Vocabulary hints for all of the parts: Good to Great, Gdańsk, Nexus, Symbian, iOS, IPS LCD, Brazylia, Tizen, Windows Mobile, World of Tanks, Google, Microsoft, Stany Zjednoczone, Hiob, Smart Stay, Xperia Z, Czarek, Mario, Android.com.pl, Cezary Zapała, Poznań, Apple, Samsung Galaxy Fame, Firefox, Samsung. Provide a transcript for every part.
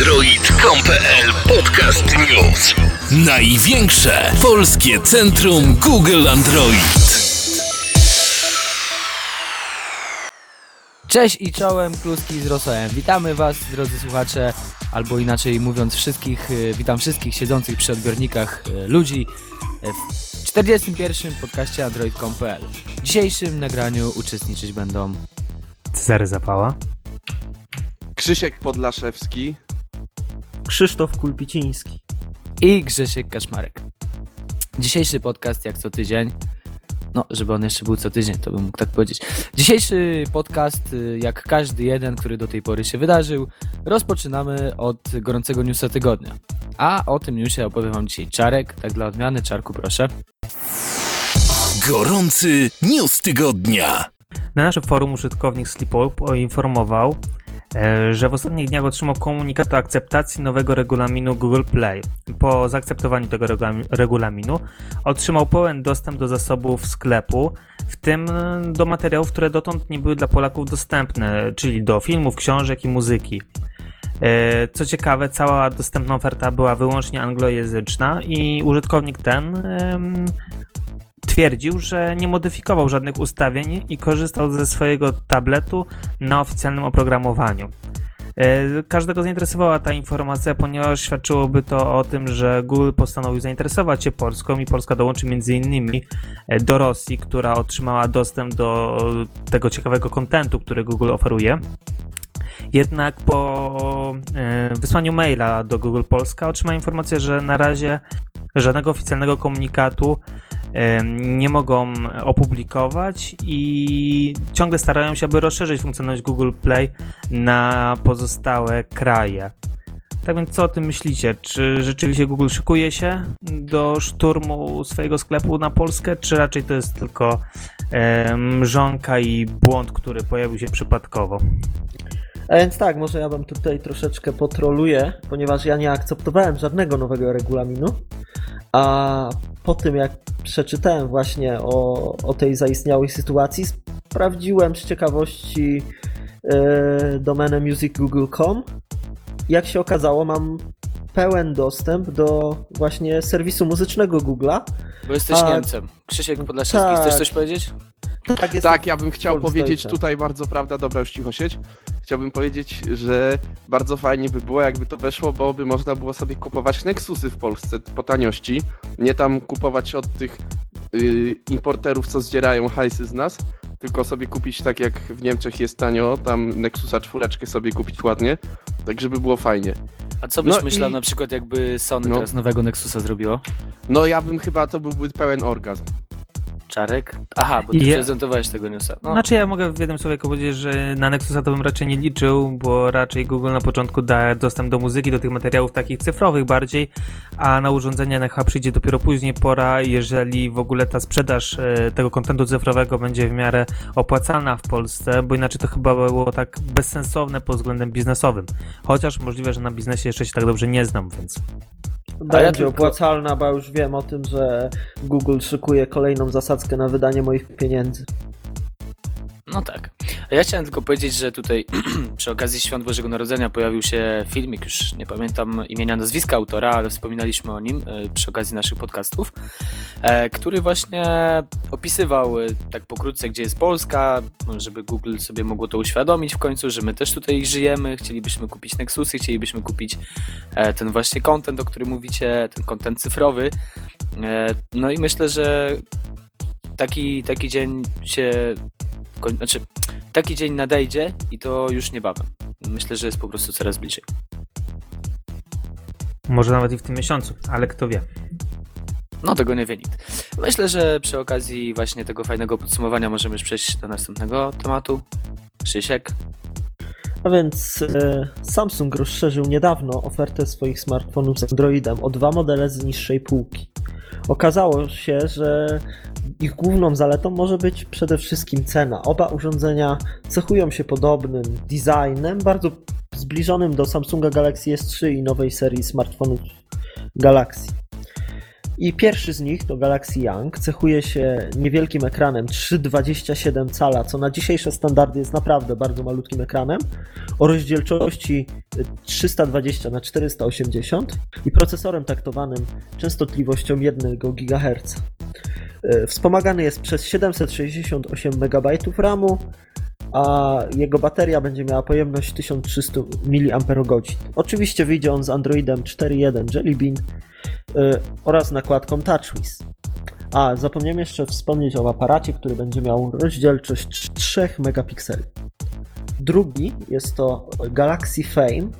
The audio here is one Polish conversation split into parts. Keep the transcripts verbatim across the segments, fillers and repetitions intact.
Android kropka com kropka p l Podcast News. Największe polskie centrum Google Android. Cześć i czołem, kluski z rosołem. Witamy Was, drodzy słuchacze, albo inaczej mówiąc wszystkich, witam wszystkich siedzących przy odbiornikach ludzi w czterdziestym pierwszym podcaście Android kropka com kropka p l. W dzisiejszym nagraniu uczestniczyć będą Cezary Zapała, Krzysiek Podlaszewski, Krzysztof Kulpiciński i Grzesiek Kaszmarek. Dzisiejszy podcast jak co tydzień. No, żeby on jeszcze był co tydzień, to bym mógł tak powiedzieć. Dzisiejszy podcast, jak każdy jeden, który do tej pory się wydarzył, rozpoczynamy od gorącego newsa tygodnia. A o tym newsie opowiem Wam dzisiaj Czarek, tak dla odmiany. Czarku, proszę. Gorący news tygodnia. Na naszym forum użytkownik Sleepwalk poinformował, że w ostatnich dniach otrzymał komunikat o akceptacji nowego regulaminu Google Play. Po zaakceptowaniu tego regulaminu otrzymał pełen dostęp do zasobów sklepu, w tym do materiałów, które dotąd nie były dla Polaków dostępne, czyli do filmów, książek i muzyki. Co ciekawe, cała dostępna oferta była wyłącznie anglojęzyczna i użytkownik ten twierdził, że nie modyfikował żadnych ustawień i korzystał ze swojego tabletu na oficjalnym oprogramowaniu. Każdego zainteresowała ta informacja, ponieważ świadczyłoby to o tym, że Google postanowił zainteresować się Polską i Polska dołączy między innymi do Rosji, która otrzymała dostęp do tego ciekawego kontentu, który Google oferuje. Jednak po wysłaniu maila do Google Polska otrzymała informację, że na razie żadnego oficjalnego komunikatu nie mogą opublikować i ciągle starają się, aby rozszerzyć funkcjonalność Google Play na pozostałe kraje. Tak więc co o tym myślicie? Czy rzeczywiście Google szykuje się do szturmu swojego sklepu na Polskę, czy raczej to jest tylko mrzonka i błąd, który pojawił się przypadkowo? A więc tak, może ja wam tutaj troszeczkę potroluję, ponieważ ja nie akceptowałem żadnego nowego regulaminu, a po tym jak przeczytałem właśnie o, o tej zaistniałej sytuacji, sprawdziłem z ciekawości yy, domenę music google kropka com. Jak się okazało, mam pełen dostęp do właśnie serwisu muzycznego Google'a. Bo jesteś a... Niemcem. Krzysiek Podlaszewski, tak. Chcesz coś powiedzieć? Tak, tak, ja bym chciał powiedzieć tutaj bardzo, prawda, dobra, już cicho sieć. Chciałbym powiedzieć, że bardzo fajnie by było, jakby to weszło, bo by można było sobie kupować Nexusy w Polsce po taniości. Nie tam kupować od tych yy, importerów, co zdzierają hajsy z nas, tylko sobie kupić tak jak w Niemczech jest tanio, tam Nexusa czwóreczkę sobie kupić ładnie, tak żeby było fajnie. A co byś no myślał i... na przykład jakby Sony no. teraz nowego Nexusa zrobiło? No ja bym chyba, to byłby pełen orgazm. Czarek? Aha, bo ty ja... prezentowałeś tego newsa. No. Znaczy ja mogę w jednym słowie powiedzieć, że na Nexusa to bym raczej nie liczył, bo raczej Google na początku da dostęp do muzyki, do tych materiałów takich cyfrowych bardziej, a na urządzenia N H przyjdzie dopiero później pora, jeżeli w ogóle ta sprzedaż tego kontentu cyfrowego będzie w miarę opłacalna w Polsce, bo inaczej to chyba było tak bezsensowne pod względem biznesowym. Chociaż możliwe, że na biznesie jeszcze się tak dobrze nie znam, więc... Będzie opłacalna, bo już wiem o tym, że Google szykuje kolejną zasadzkę na wydanie moich pieniędzy. No tak. A ja chciałem tylko powiedzieć, że tutaj przy okazji Świąt Bożego Narodzenia pojawił się filmik, już nie pamiętam imienia, nazwiska autora, ale wspominaliśmy o nim przy okazji naszych podcastów, który właśnie opisywał tak pokrótce, gdzie jest Polska, żeby Google sobie mogło to uświadomić w końcu, że my też tutaj żyjemy, chcielibyśmy kupić Nexusy, chcielibyśmy kupić ten właśnie content, o którym mówicie, ten content cyfrowy. No i myślę, że taki, taki dzień się... Znaczy, taki dzień nadejdzie i to już niebawem. Myślę, że jest po prostu coraz bliżej. Może nawet i w tym miesiącu, ale kto wie. No tego nie wie nikt. Myślę, że przy okazji właśnie tego fajnego podsumowania możemy już przejść do następnego tematu. Krzysiek. A więc e, Samsung rozszerzył niedawno ofertę swoich smartfonów z Androidem o dwa modele z niższej półki. Okazało się, że ich główną zaletą może być przede wszystkim cena. Oba urządzenia cechują się podobnym designem, bardzo zbliżonym do Samsunga Galaxy S trzy i nowej serii smartfonów Galaxy. I pierwszy z nich to Galaxy Young, cechuje się niewielkim ekranem trzy przecinek dwadzieścia siedem cala, co na dzisiejsze standardy jest naprawdę bardzo malutkim ekranem, o rozdzielczości trzysta dwadzieścia na czterysta osiemdziesiąt i procesorem taktowanym częstotliwością jeden gigaherc. Wspomagany jest przez siedemset sześćdziesiąt osiem megabajtów ramu, a jego bateria będzie miała pojemność tysiąc trzysta miliamperogodzin. Oczywiście wyjdzie on z Androidem cztery jeden Jelly Bean yy, oraz nakładką TouchWiz. A zapomniałem jeszcze wspomnieć o aparacie, który będzie miał rozdzielczość trzy megapikseli. Drugi jest to Galaxy Fame.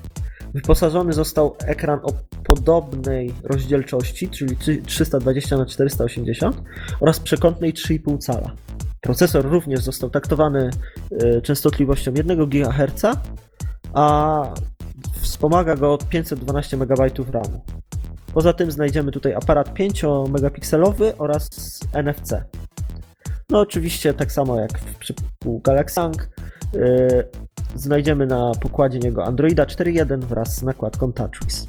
Wyposażony został ekran o podobnej rozdzielczości, czyli trzysta dwadzieścia na czterysta osiemdziesiąt oraz przekątnej trzy przecinek pięć cala. Procesor również został taktowany częstotliwością jeden gigaherc, a wspomaga go pięćset dwanaście megabajtów ramu. Poza tym znajdziemy tutaj aparat pięciomegapikselowy oraz N F C. No oczywiście tak samo jak w przypadku Galaxy Young, yy, znajdziemy na pokładzie niego Androida cztery jeden wraz z nakładką TouchWiz.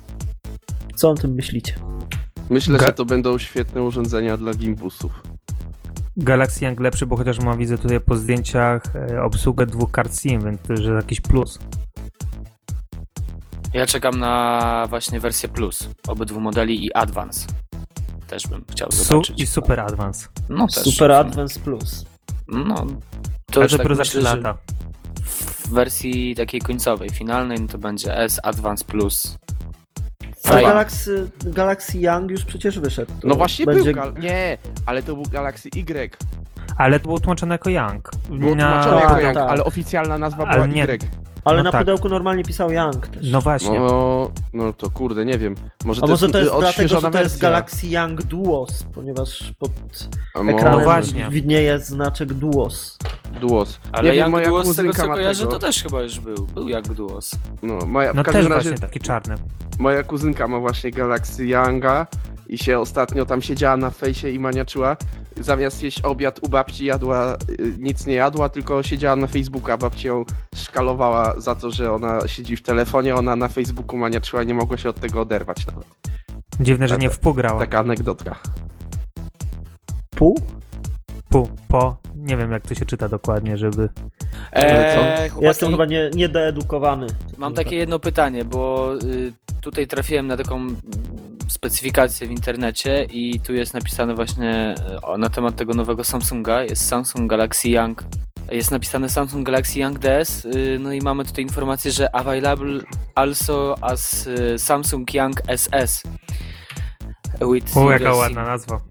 Co o tym myślicie? Myślę, Ga- że to będą świetne urządzenia dla gimbusów. Galaxy Young lepszy, bo chociaż mam, widzę tutaj po zdjęciach obsługę dwóch kart SIM, więc to jest jakiś plus. Ja czekam na właśnie wersję plus obydwu modeli i Advance. Też bym chciał zobaczyć. Su- I Super Advance. No, Super Advance Plus. No, to już tak myślę, lata. W wersji takiej końcowej, finalnej, no to będzie S Advance Plus. A Galaxy, Galaxy Young już przecież wyszedł. No właśnie będzie... był, nie, ale to był Galaxy Y. Ale to było tłumaczone jako Young. Było tłumaczone na... jako Young, tak. Ale oficjalna nazwa ale była nie. Y. Ale no na tak. pudełku normalnie pisał Young też. No właśnie. No, no to kurde, nie wiem. Może, a to, może jest, to jest dlatego, że to wersja. Jest Galaxy Young Duos, ponieważ pod no, ekranem właśnie. widnieje znaczek Duos. Duos. Ale nie Young wiem, Duos, z tego co kojarzę, to też chyba już był. Był Young Duos. No, moja, no w każdym też razie, właśnie taki czarny. Moja kuzynka ma właśnie Galaxy Younga i się ostatnio tam siedziała na fejsie i maniaczyła. Zamiast jeść obiad u babci jadła, nic nie jadła, tylko siedziała na Facebooku, a babci ją szkalowała za to, że ona siedzi w telefonie, ona na Facebooku maniaczyła i nie mogła się od tego oderwać nawet. Dziwne, że tak, nie w pół grała. Taka anegdotka. Pół? Pół, po, nie wiem jak to się czyta dokładnie, żeby... Eee, ja jestem chyba nie, nie doedukowany. Mam takie jedno pytanie, bo y, tutaj trafiłem na taką... specyfikacje w internecie i tu jest napisane właśnie o, na temat tego nowego Samsunga, jest Samsung Galaxy Young, jest napisane Samsung Galaxy Young D S, yy, no i mamy tutaj informację, że available also as yy, Samsung Young S S. With o, jaka ładna nazwa.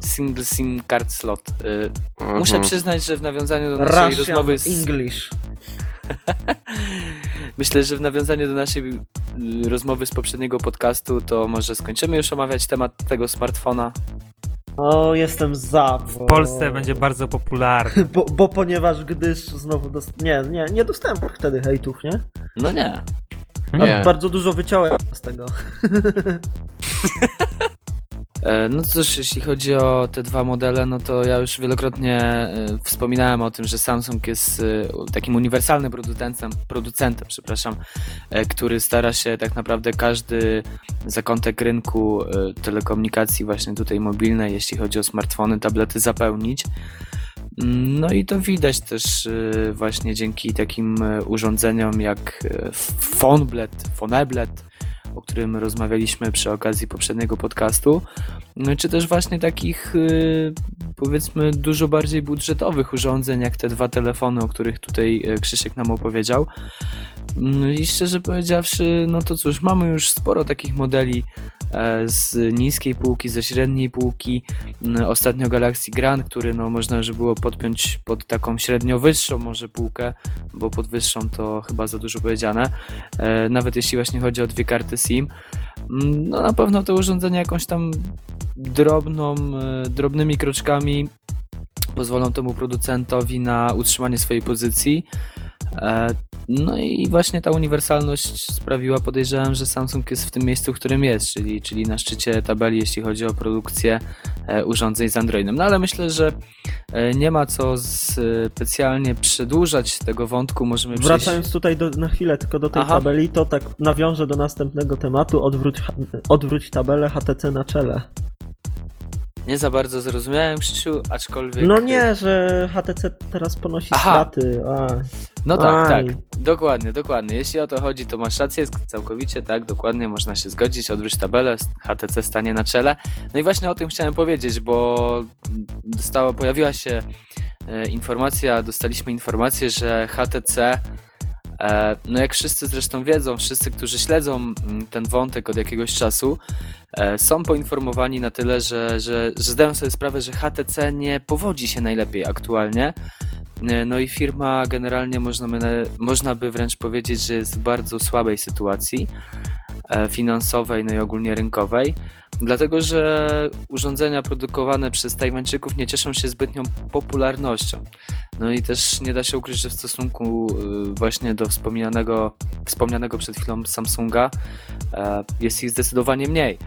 Single SIM card slot. Yy, uh-huh. Muszę przyznać, że w nawiązaniu do naszej Russian rozmowy z... English. Myślę, że w nawiązaniu do naszej rozmowy z poprzedniego podcastu, to może skończymy już omawiać temat tego smartfona. O, jestem za. Bo... W Polsce będzie bardzo popularny. Bo, bo ponieważ gdyż znowu... Dost... Nie, nie, nie dostałem wtedy hejtów, nie? No nie. nie. Bardzo dużo wyciąłem z tego. No cóż, jeśli chodzi o te dwa modele, no to ja już wielokrotnie wspominałem o tym, że Samsung jest takim uniwersalnym producentem, producentem, przepraszam, który stara się tak naprawdę każdy zakątek rynku telekomunikacji właśnie tutaj mobilnej, jeśli chodzi o smartfony, tablety zapełnić. No i to widać też właśnie dzięki takim urządzeniom jak PhoneBlad, PhoneBlad, o którym rozmawialiśmy przy okazji poprzedniego podcastu, czy też właśnie takich, powiedzmy, dużo bardziej budżetowych urządzeń, jak te dwa telefony, o których tutaj Krzysiek nam opowiedział. I szczerze powiedziawszy, no to cóż, mamy już sporo takich modeli z niskiej półki, ze średniej półki. Ostatnio Galaxy Grand, który no można już było podpiąć pod taką średnio wyższą może półkę, bo pod wyższą to chyba za dużo powiedziane. Nawet jeśli właśnie chodzi o dwie karty SIM, no na pewno to urządzenie jakąś tam drobną, drobnymi kroczkami pozwolą temu producentowi na utrzymanie swojej pozycji. No i właśnie ta uniwersalność sprawiła, podejrzewam, że Samsung jest w tym miejscu, w którym jest, czyli, czyli na szczycie tabeli, jeśli chodzi o produkcję urządzeń z Androidem. No ale myślę, że nie ma co specjalnie przedłużać tego wątku. Możemy Wracając przejść... tutaj do, na chwilę tylko do tej Aha. tabeli, to tak nawiążę do następnego tematu. Odwróć, odwróć tabelę H T C na czele. nie za bardzo zrozumiałem, Krzysiu, aczkolwiek... No nie, że H T C teraz ponosi Aha. straty. A. No tak, Aj. tak, dokładnie, dokładnie. Jeśli o to chodzi, to masz rację, całkowicie, tak, dokładnie, można się zgodzić, odwróć tabelę, H T C stanie na czele. No i właśnie o tym chciałem powiedzieć, bo dostała, pojawiła się informacja, dostaliśmy informację, że H T C, no jak wszyscy zresztą wiedzą, wszyscy, którzy śledzą ten wątek od jakiegoś czasu, są poinformowani na tyle, że, że, że zdają sobie sprawę, że H T C nie powodzi się najlepiej aktualnie. No i firma generalnie można by, można by wręcz powiedzieć, że jest w bardzo słabej sytuacji finansowej, no i ogólnie rynkowej, dlatego że urządzenia produkowane przez Tajwańczyków nie cieszą się zbytnią popularnością. No i też nie da się ukryć, że w stosunku właśnie do wspomnianego, wspomnianego przed chwilą Samsunga jest ich zdecydowanie mniej.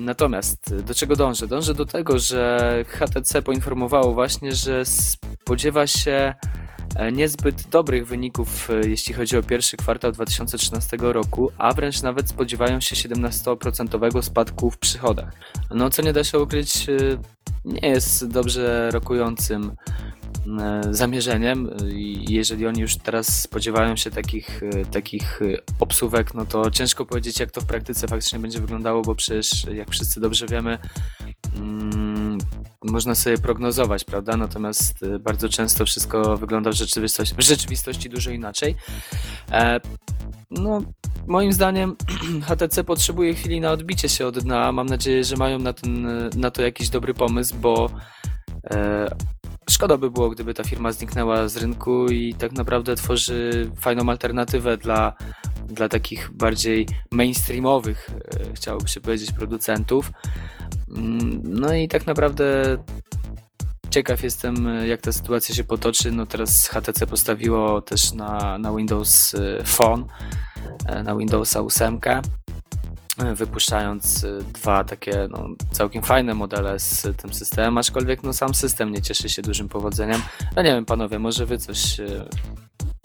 Natomiast do czego dążę? Dążę do tego, że H T C poinformowało właśnie, że spodziewa się niezbyt dobrych wyników, jeśli chodzi o pierwszy kwartał dwa tysiące trzynastego roku, a wręcz nawet spodziewają się siedemnaście procent spadku w przychodach. No co nie da się ukryć, nie jest dobrze rokującym zamierzeniem. Jeżeli oni już teraz spodziewają się takich, takich obsówek, no to ciężko powiedzieć, jak to w praktyce faktycznie będzie wyglądało, bo przecież jak wszyscy dobrze wiemy, mm, można sobie prognozować, prawda? Natomiast bardzo często wszystko wygląda w rzeczywistości, w rzeczywistości dużo inaczej. E, no, moim zdaniem H T C potrzebuje chwili na odbicie się od dna. Mam nadzieję, że mają na, ten, na to jakiś dobry pomysł, bo e, szkoda by było, gdyby ta firma zniknęła z rynku i tak naprawdę tworzy fajną alternatywę dla, dla takich bardziej mainstreamowych, chciałoby się powiedzieć, producentów. No i tak naprawdę ciekaw jestem, jak ta sytuacja się potoczy. No teraz H T C postawiło też na, na Windows Phone, na Windowsa osiem, wypuszczając dwa takie no, całkiem fajne modele z tym systemem, aczkolwiek no, sam system nie cieszy się dużym powodzeniem. No nie wiem, panowie, może wy coś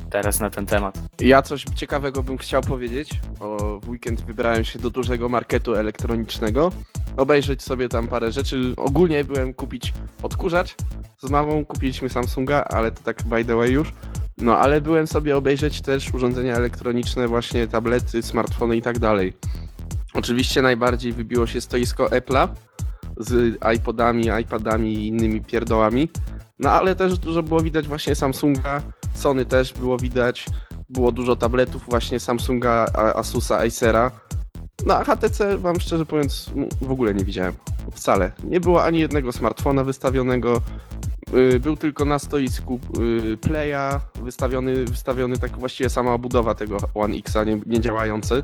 teraz na ten temat. Ja coś ciekawego bym chciał powiedzieć. O, w weekend wybrałem się do dużego marketu elektronicznego, obejrzeć sobie tam parę rzeczy. Ogólnie byłem kupić odkurzacz z mamą, kupiliśmy Samsunga, ale to tak by the way już. No ale byłem sobie obejrzeć też urządzenia elektroniczne, właśnie tablety, smartfony i tak dalej. Oczywiście najbardziej wybiło się stoisko Apple'a z iPodami, iPadami i innymi pierdołami. No ale też dużo było widać właśnie Samsunga, Sony też było widać. Było dużo tabletów właśnie Samsunga, Asusa, Acera. No a H T C wam szczerze mówiąc w ogóle nie widziałem. Wcale. Nie było ani jednego smartfona wystawionego. Był tylko na stoisku Play'a wystawiony, wystawiony tak właściwie sama obudowa tego One X'a nie, nie działający.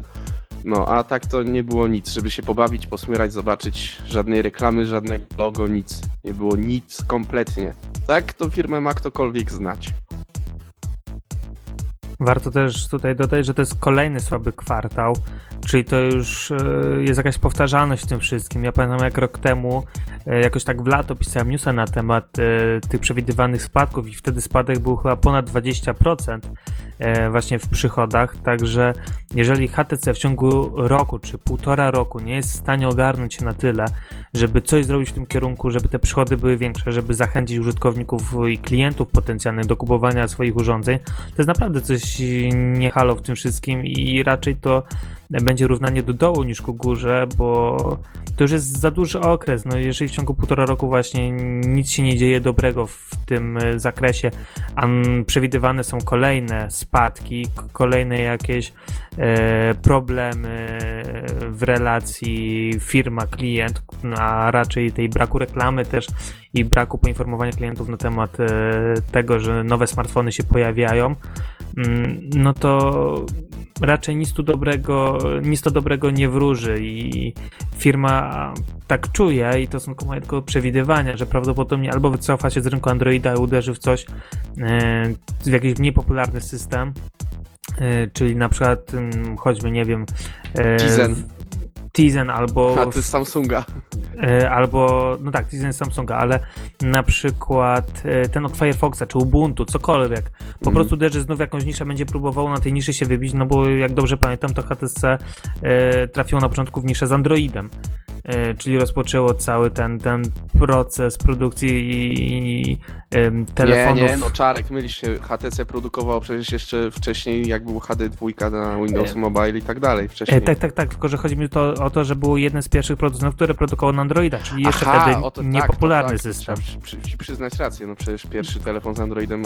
No, a tak to nie było nic, żeby się pobawić, posmyrać, zobaczyć, żadnej reklamy, żadnego logo, nic. Nie było nic kompletnie. Tak to firmę ma ktokolwiek znać. Warto też tutaj dodać, że to jest kolejny słaby kwartał, czyli to już jest jakaś powtarzalność w tym wszystkim. Ja pamiętam, jak rok temu, jakoś tak w lato pisałem newsa na temat tych przewidywanych spadków i wtedy spadek był chyba ponad dwadzieścia procent właśnie w przychodach, także jeżeli H T C w ciągu roku czy półtora roku nie jest w stanie ogarnąć się na tyle, żeby coś zrobić w tym kierunku, żeby te przychody były większe, żeby zachęcić użytkowników i klientów potencjalnych do kupowania swoich urządzeń, to jest naprawdę coś nie halo w tym wszystkim i raczej to będzie równanie do dołu niż ku górze, bo to już jest za duży okres. No jeżeli w ciągu półtora roku właśnie nic się nie dzieje dobrego w tym zakresie, a przewidywane są kolejne spadki, kolejne jakieś e, problemy w relacji firma-klient, a raczej tej braku reklamy też i braku poinformowania klientów na temat e, tego, że nowe smartfony się pojawiają, no to raczej nic tu dobrego, nic to dobrego nie wróży i firma tak czuje i to są tylko przewidywania, że prawdopodobnie albo wycofa się z rynku Androida i uderzy w coś, w jakiś mniej popularny system, czyli na przykład choćby, nie wiem, Tizen. Tizen albo... A to jest Samsunga. Albo, no tak, Tizen jest Samsunga, ale na przykład ten od Firefoxa, czy Ubuntu, cokolwiek. Po mm. prostu uderzy znów jakąś niszę, będzie próbowało na tej niszy się wybić, no bo jak dobrze pamiętam, to H T C trafiło na początku w niszę z Androidem. czyli rozpoczęło cały ten, ten proces produkcji i, i telefonów. Nie, nie, no Czarek, mylisz się, H T C produkowało przecież jeszcze wcześniej, jak był H D dwa na Windows Mobile i tak dalej wcześniej. Tak, tak, tak, tylko że chodzi mi to, o to, że było jeden z pierwszych producentów, które produkowało na Androida, czyli jeszcze Aha, wtedy o to, niepopularny tak, to, tak, system. Trzeba przy, przy, przyznać rację, no przecież pierwszy telefon z Androidem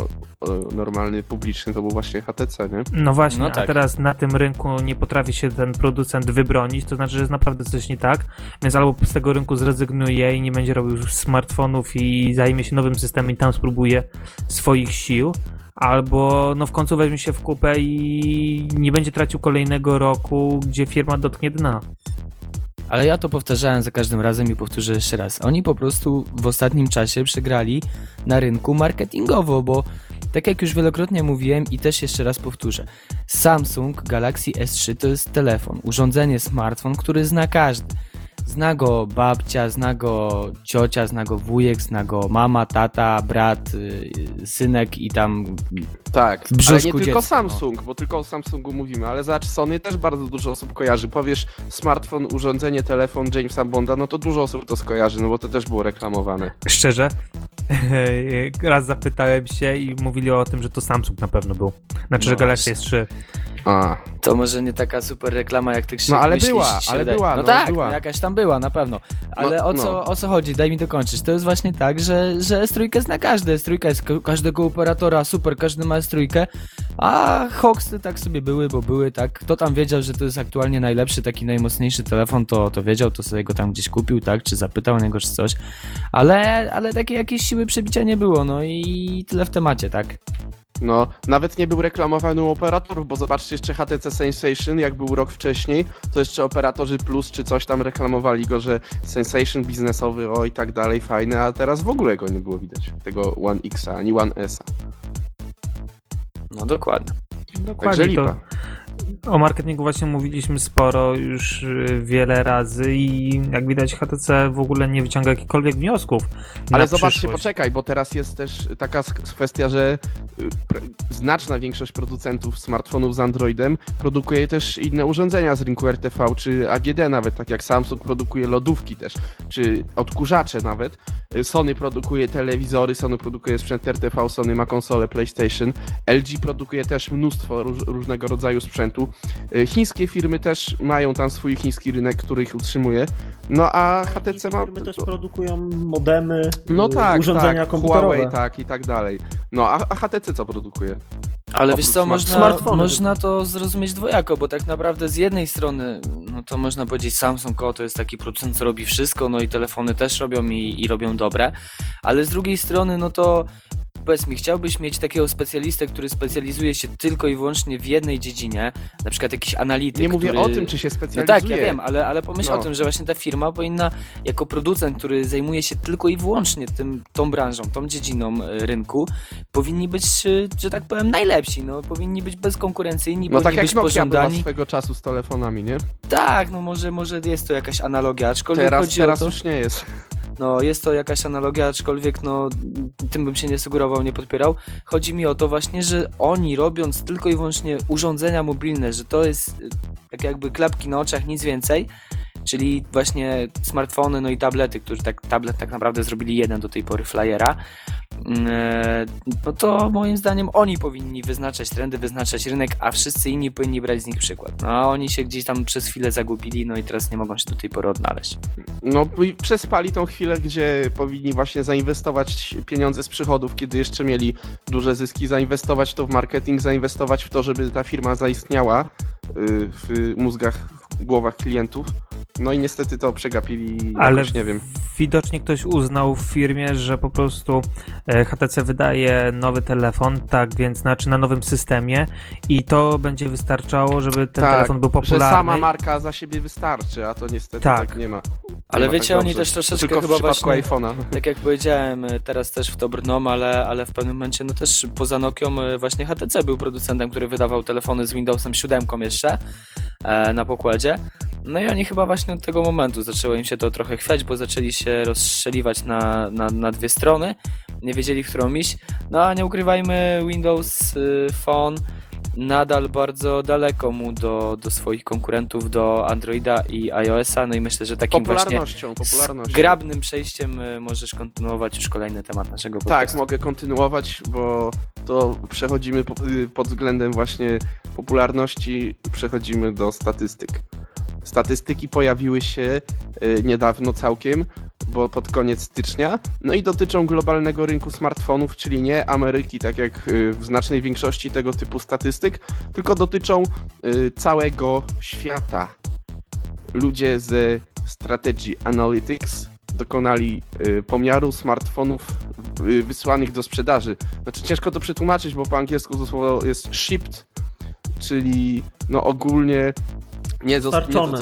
normalny, publiczny to był właśnie H T C, nie? No właśnie, no tak. A teraz na tym rynku nie potrafi się ten producent wybronić, to znaczy, że jest naprawdę coś nie tak, więc albo z tego rynku zrezygnuje i nie będzie robił już smartfonów i zajmie się nowym systemem i tam spróbuje swoich sił, albo no w końcu weźmie się w kupę i nie będzie tracił kolejnego roku, gdzie firma dotknie dna. Ale ja to powtarzałem za każdym razem i powtórzę jeszcze raz. Oni po prostu w ostatnim czasie przegrali na rynku marketingowo, bo tak jak już wielokrotnie mówiłem i też jeszcze raz powtórzę, Samsung Galaxy S trzy to jest telefon, urządzenie, smartfon, który zna każdy. Zna go babcia, zna go ciocia, zna go wujek, zna go mama, tata, brat, synek i tam tak. W ale nie tylko dziecko. Samsung, bo tylko o Samsungu mówimy, ale zobacz, Sony też bardzo dużo osób kojarzy. Powiesz smartfon, urządzenie, telefon Jamesa Bonda, no to dużo osób to skojarzy, no bo to też było reklamowane. Szczerze? Raz zapytałem się i mówili o tym, że to Samsung na pewno był. Znaczy, no że Galaxy S trzy. A. To może nie taka super reklama jak tych no, ale była, ale była, no, no tak, była. Jakaś tam była na pewno, ale no, o, co, no. o co chodzi, daj mi dokończyć, to jest właśnie tak, że, że S trzy zna każdy, S trzy jest każdego operatora, super, każdy ma S trzy, a hoaxy tak sobie były, bo były tak, kto tam wiedział, że to jest aktualnie najlepszy, taki najmocniejszy telefon, to, to wiedział, to sobie go tam gdzieś kupił, tak, czy zapytał o niego, czy coś, ale, ale takiej jakiejś siły przebicia nie było, no i tyle w temacie, tak. No, nawet nie był reklamowany u operatorów, bo zobaczcie jeszcze H T C Sensation, jak był rok wcześniej, to jeszcze operatorzy Plus czy coś tam reklamowali go, że Sensation biznesowy, o i tak dalej, fajny, a teraz w ogóle go nie było widać, tego One X ani One S. No dokładnie. Dokładnie to. O marketingu właśnie mówiliśmy sporo już wiele razy i jak widać H T C w ogóle nie wyciąga jakichkolwiek wniosków. Ale zobaczcie, poczekaj, bo teraz jest też taka kwestia, że znaczna większość producentów smartfonów z Androidem produkuje też inne urządzenia z rynku R T V czy A G D nawet, tak jak Samsung produkuje lodówki też, czy odkurzacze nawet. Sony produkuje telewizory, Sony produkuje sprzęt R T V, Sony ma konsolę PlayStation, L G produkuje też mnóstwo róż, różnego rodzaju sprzętu. Chińskie firmy też mają tam swój chiński rynek, który ich utrzymuje. No a H T C ma... Firmy też produkują modemy, no tak, urządzenia tak, komputerowe. Huawei, tak i tak dalej. No a, a H T C co produkuje? Ale oprócz wiesz co, można, można to zrozumieć dwojako, bo tak naprawdę z jednej strony, no to można powiedzieć Samsung o, to jest taki producent, co robi wszystko, no i telefony też robią i, i robią dobre, ale z drugiej strony, no to powiedz mi, chciałbyś mieć takiego specjalistę, który specjalizuje się tylko i wyłącznie w jednej dziedzinie, na przykład jakiś analityk, nie mówię który... o tym, czy się specjalizuje. No tak, ja wiem, ale, ale pomyśl no. o tym, że właśnie ta firma powinna, jako producent, który zajmuje się tylko i wyłącznie tym, tą branżą, tą dziedziną rynku, powinni być, że tak powiem, najlepsi, no, powinni być bezkonkurencyjni, no, powinni tak być pożądani. No tak jak Nokia swego czasu z telefonami, nie? Tak, no może, może jest to jakaś analogia, aczkolwiek teraz, chodzi teraz o to... Teraz już nie jest. No jest to jakaś analogia, aczkolwiek no tym bym się nie sugerował, nie podpierał. Chodzi mi o to właśnie, że oni robiąc tylko i wyłącznie urządzenia mobilne, że to jest tak jakby klapki na oczach, nic więcej, czyli właśnie smartfony, no i tablety, którzy tak, tablet tak naprawdę zrobili jeden do tej pory flyera, no to moim zdaniem oni powinni wyznaczać trendy, wyznaczać rynek, a wszyscy inni powinni brać z nich przykład. No a oni się gdzieś tam przez chwilę zagubili, no i teraz nie mogą się do tej pory odnaleźć. No i przespali tą chwilę, gdzie powinni właśnie zainwestować pieniądze z przychodów, kiedy jeszcze mieli duże zyski, zainwestować to w marketing, zainwestować w to, żeby ta firma zaistniała w mózgach, w głowach klientów. No i niestety to przegapili, ale już nie wiem. Widocznie ktoś uznał w firmie, że po prostu H T C wydaje nowy telefon, tak więc znaczy na nowym systemie i to będzie wystarczało, żeby ten tak, telefon był popularny. Że sama marka za siebie wystarczy, a to niestety tak, tak nie ma. Nie ale ma wiecie, tak oni też troszeczkę tylko chyba właśnie, iPhone'a. Tak jak powiedziałem, teraz też w to brną, ale, ale w pewnym momencie no też poza Nokią właśnie H T C był producentem, który wydawał telefony z Windowsem siedem jeszcze e, na pokładzie. No i oni chyba właśnie od tego momentu zaczęło im się to trochę chwiać, bo zaczęli się rozstrzeliwać na, na, na dwie strony, nie wiedzieli, którą iść. No a nie ukrywajmy, Windows Phone nadal bardzo daleko mu do, do swoich konkurentów, do Androida i iOS-a. No i myślę, że takim popularnością, właśnie popularnością. Zgrabnym przejściem możesz kontynuować już kolejny temat naszego podcastu. Tak, mogę kontynuować, bo to przechodzimy pod względem właśnie popularności, przechodzimy do statystyk. Statystyki pojawiły się niedawno całkiem, bo pod koniec stycznia, no i dotyczą globalnego rynku smartfonów, czyli nie Ameryki, tak jak w znacznej większości tego typu statystyk, tylko dotyczą całego świata. Ludzie ze Strategy Analytics dokonali pomiaru smartfonów wysłanych do sprzedaży. Znaczy ciężko to przetłumaczyć, bo po angielsku to słowo jest shipped, czyli no ogólnie nie dostarczone.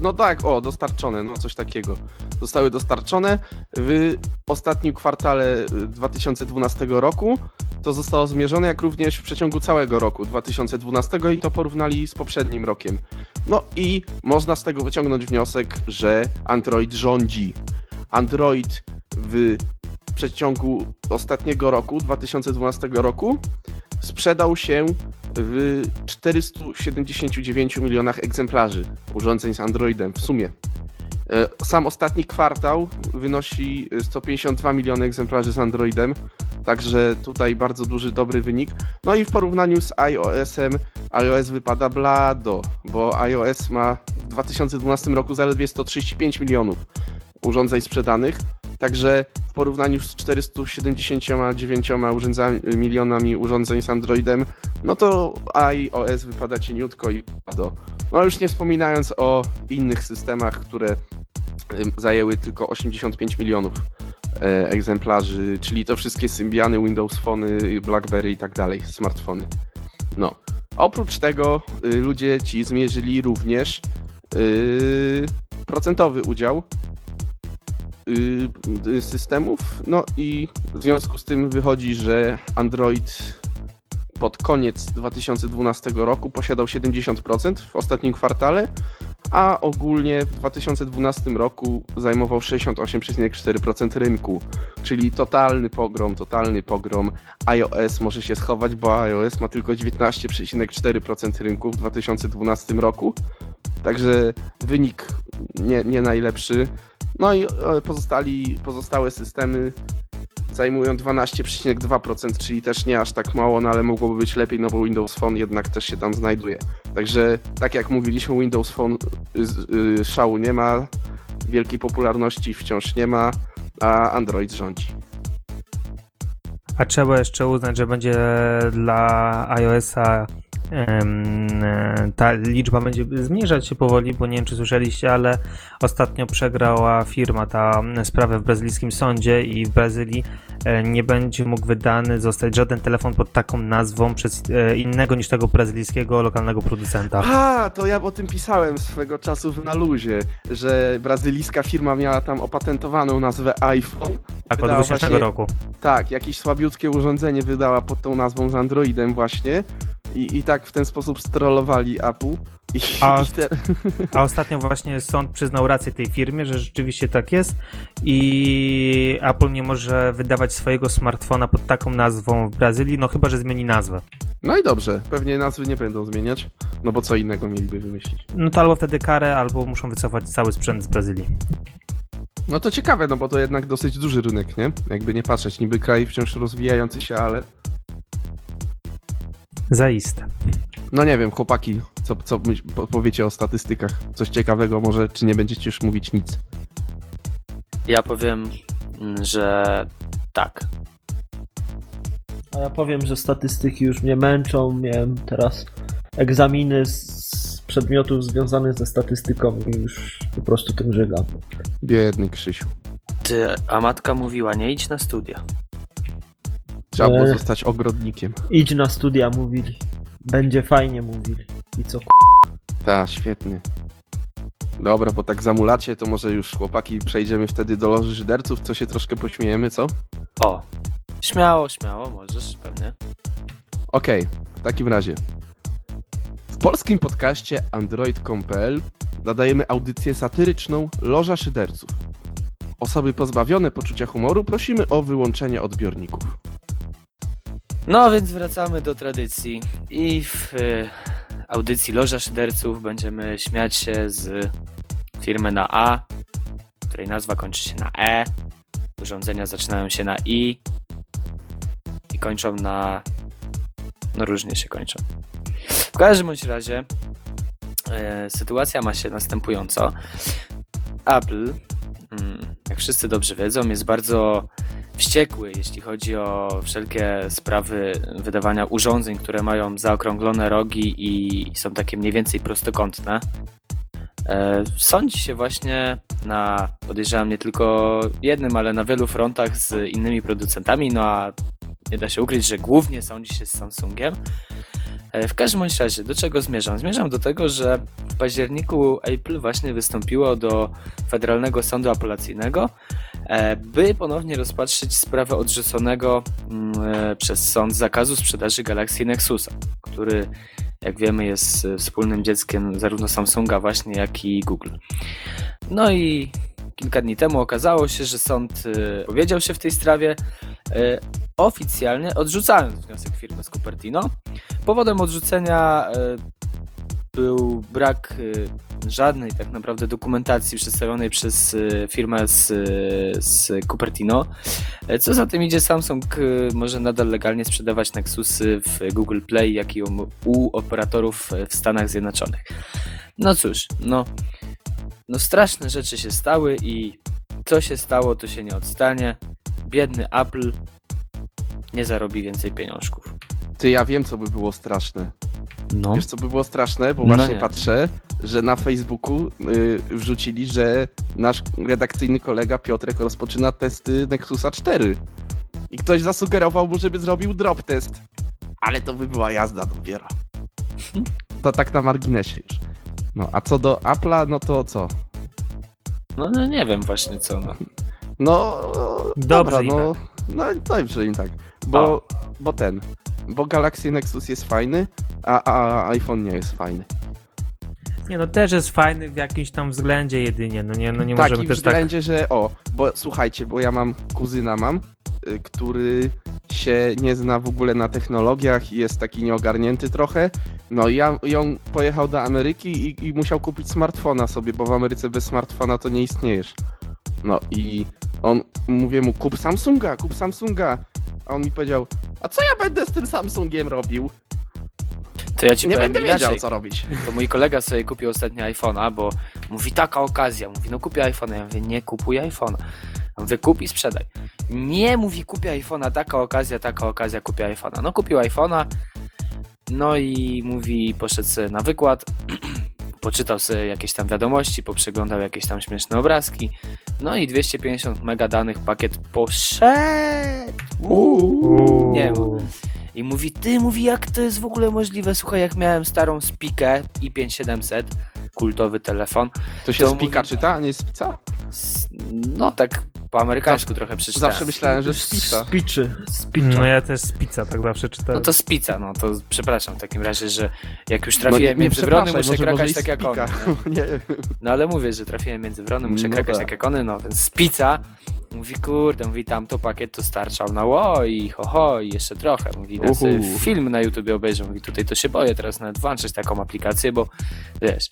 No tak, o, dostarczone, no coś takiego. Zostały dostarczone w ostatnim kwartale dwa tysiące dwunastego roku. To zostało zmierzone, jak również w przeciągu całego roku dwa tysiące dwunastego i to porównali z poprzednim rokiem. No i można z tego wyciągnąć wniosek, że Android rządzi. Android w przeciągu ostatniego roku, dwa tysiące dwunastego roku, sprzedał się w czterystu siedemdziesięciu dziewięciu milionach egzemplarzy urządzeń z Androidem w sumie. Sam ostatni kwartał wynosi sto pięćdziesiąt dwa miliony egzemplarzy z Androidem, także tutaj bardzo duży, dobry wynik. No i w porównaniu z iOS-em, iOS wypada blado, bo iOS ma w dwa tysiące dwunastego roku zaledwie sto trzydzieści pięć milionów urządzeń sprzedanych, także w porównaniu z czterystu siedemdziesięcioma dziewięcioma milionami urządzeń z Androidem, no to iOS wypada cieniutko i do. No już nie wspominając o innych systemach, które zajęły tylko osiemdziesiąt pięć milionów egzemplarzy, czyli to wszystkie Symbiany, Windows Phony, BlackBerry i tak dalej, smartfony. No. Oprócz tego ludzie ci zmierzyli również yy, procentowy udział systemów, no i w związku z tym wychodzi, że Android pod koniec dwa tysiące dwunastego roku posiadał siedemdziesiąt procent w ostatnim kwartale, a ogólnie w dwa tysiące dwunastego roku zajmował sześćdziesiąt osiem przecinek cztery procent rynku, czyli totalny pogrom, totalny pogrom. iOS może się schować, bo iOS ma tylko dziewiętnaście przecinek cztery procent rynku w dwa tysiące dwunastego roku, także wynik nie, nie najlepszy. No i pozostali, pozostałe systemy zajmują dwanaście przecinek dwa procent, czyli też nie aż tak mało, no ale mogłoby być lepiej, no bo Windows Phone jednak też się tam znajduje. Także tak jak mówiliśmy, Windows Phone yy, szału nie ma, wielkiej popularności wciąż nie ma, a Android rządzi. A trzeba jeszcze uznać, że będzie dla iOS-a ta liczba będzie zmierzać się powoli, bo nie wiem, czy słyszeliście, ale ostatnio przegrała firma ta sprawę w brazylijskim sądzie i w Brazylii nie będzie mógł wydany zostać żaden telefon pod taką nazwą przez innego niż tego brazylijskiego lokalnego producenta. A, to ja o tym pisałem swego czasu na luzie, że brazylijska firma miała tam opatentowaną nazwę iPhone. Tak, od dwutysięcznego roku. Tak, jakieś słabiutkie urządzenie wydała pod tą nazwą z Androidem właśnie. I, I tak w ten sposób strollowali Apple. I, a, i te... a ostatnio właśnie sąd przyznał rację tej firmie, że rzeczywiście tak jest i Apple nie może wydawać swojego smartfona pod taką nazwą w Brazylii, no chyba że zmieni nazwę. No i dobrze, pewnie nazwy nie będą zmieniać, no bo co innego mieliby wymyślić. No to albo wtedy karę, albo muszą wycofać cały sprzęt z Brazylii. No to ciekawe, no bo to jednak dosyć duży rynek, nie? Jakby nie patrzeć, niby kraj wciąż rozwijający się, ale... Zaiste. No nie wiem, chłopaki, co, co powiecie o statystykach? Coś ciekawego może, czy nie będziecie już mówić nic? Ja powiem, że tak. A ja powiem, że statystyki już mnie męczą. Miałem teraz egzaminy z przedmiotów związanych ze statystyką i już po prostu tym żygam. Biedny Krzysiu. Ty, a matka mówiła, nie idź na studia. Trzeba było zostać ogrodnikiem. Idź na studia, mówili. Będzie fajnie, mówili. I co k***? Ta, świetnie. Dobra, bo tak zamulacie, to może już chłopaki przejdziemy wtedy do loży szyderców, co się troszkę pośmiejemy, co? O, śmiało, śmiało, możesz, pewnie. Okej, okay, w takim razie. W polskim podcaście Android kropka com kropka pe el nadajemy audycję satyryczną Loża Szyderców. Osoby pozbawione poczucia humoru prosimy o wyłączenie odbiorników. No więc wracamy do tradycji i w y, audycji Loża Szyderców będziemy śmiać się z firmy na A, której nazwa kończy się na E, urządzenia zaczynają się na I i kończą na... no różnie się kończą. W każdym bądź razie y, sytuacja ma się następująco. Apple, jak wszyscy dobrze wiedzą, jest bardzo wściekły, jeśli chodzi o wszelkie sprawy wydawania urządzeń, które mają zaokrąglone rogi i są takie mniej więcej prostokątne. Sądzi się właśnie na, podejrzewam, nie tylko jednym, ale na wielu frontach z innymi producentami, no a nie da się ukryć, że głównie sądzi się z Samsungiem. W każdym bądź razie, do czego zmierzam? Zmierzam do tego, że w październiku Apple właśnie wystąpiło do Federalnego Sądu Apelacyjnego, by ponownie rozpatrzyć sprawę odrzuconego przez sąd zakazu sprzedaży Galaxy Nexusa, który, jak wiemy, jest wspólnym dzieckiem zarówno Samsunga właśnie, jak i Google. No i kilka dni temu okazało się, że sąd powiedział się w tej sprawie, oficjalnie odrzucając wniosek firmy z Cupertino. Powodem odrzucenia był brak żadnej tak naprawdę dokumentacji przedstawionej przez firmę z, z Cupertino. Co za tym idzie, Samsung może nadal legalnie sprzedawać Nexusy w Google Play, jak i u operatorów w Stanach Zjednoczonych. No cóż, no, no straszne rzeczy się stały i co się stało, to się nie odstanie. Biedny Apple nie zarobi więcej pieniążków. Ty, ja wiem, co by było straszne. No. Wiesz, co by było straszne? Bo no właśnie nie. Patrzę, że na Facebooku yy, wrzucili, że nasz redakcyjny kolega Piotrek rozpoczyna testy Nexusa cztery. I ktoś zasugerował mu, żeby zrobił drop test. Ale to by była jazda dopiero. To tak na marginesie już. No, a co do Apple'a, no to co? No, no nie wiem właśnie co. No, no dobrze, dobra, no, no dobrze im tak. Bo, bo ten, bo Galaxy Nexus jest fajny, a, a iPhone nie jest fajny. Nie, no też jest fajny w jakimś tam względzie jedynie, no nie, no nie możemy też tak... Takim względzie, że o, bo słuchajcie, bo ja mam, kuzyna mam, y, który się nie zna w ogóle na technologiach i jest taki nieogarnięty trochę, no i ja, i on pojechał do Ameryki i, i musiał kupić smartfona sobie, bo w Ameryce bez smartfona to nie istniejesz. No i on, mówię mu, kup Samsunga, kup Samsunga. A on mi powiedział, a co ja będę z tym Samsungiem robił? To ja ci nie powiem, będę wiedział, co robić. To mój kolega sobie kupił ostatnio iPhone'a, bo mówi, taka okazja. Mówi, no kupię iPhone'a. Ja mówię, nie kupuj iPhone'a. Ja mówię, kup i sprzedaj. Nie, mówi, kupię iPhone'a, taka okazja, taka okazja, kupię iPhone'a. No kupił iPhone'a, no i mówi, poszedł sobie na wykład, poczytał sobie jakieś tam wiadomości, poprzeglądał jakieś tam śmieszne obrazki, no i dwieście pięćdziesiąt mega danych pakiet poszedł. Uuu. Nie wiem. I mówi, ty, mówi, jak to jest w ogóle możliwe? Słuchaj, jak miałem starą spikę i pięć siedemset, kultowy telefon. To się to spika mówi... czyta, a nie spica? No tak po amerykańsku trochę przeczytałem. Zawsze myślałem, że spica. Spiczy. Spiczy. No ja też spica, tak zawsze czytałem. No to spica, no to przepraszam w takim razie, że jak już trafiłem no, między wrony, muszę może, krakać może tak jak one. No. No ale mówię, że trafiłem między wrony, muszę no krakać tak jak one, no więc spica. Mówi, kurde, mówi, tamto pakiet to starczał na ło i ho, ho i jeszcze trochę. Mówi, no sobie film na YouTubie obejrzę. Mówi, tutaj to się boję teraz nawet włączyć taką aplikację, bo wiesz,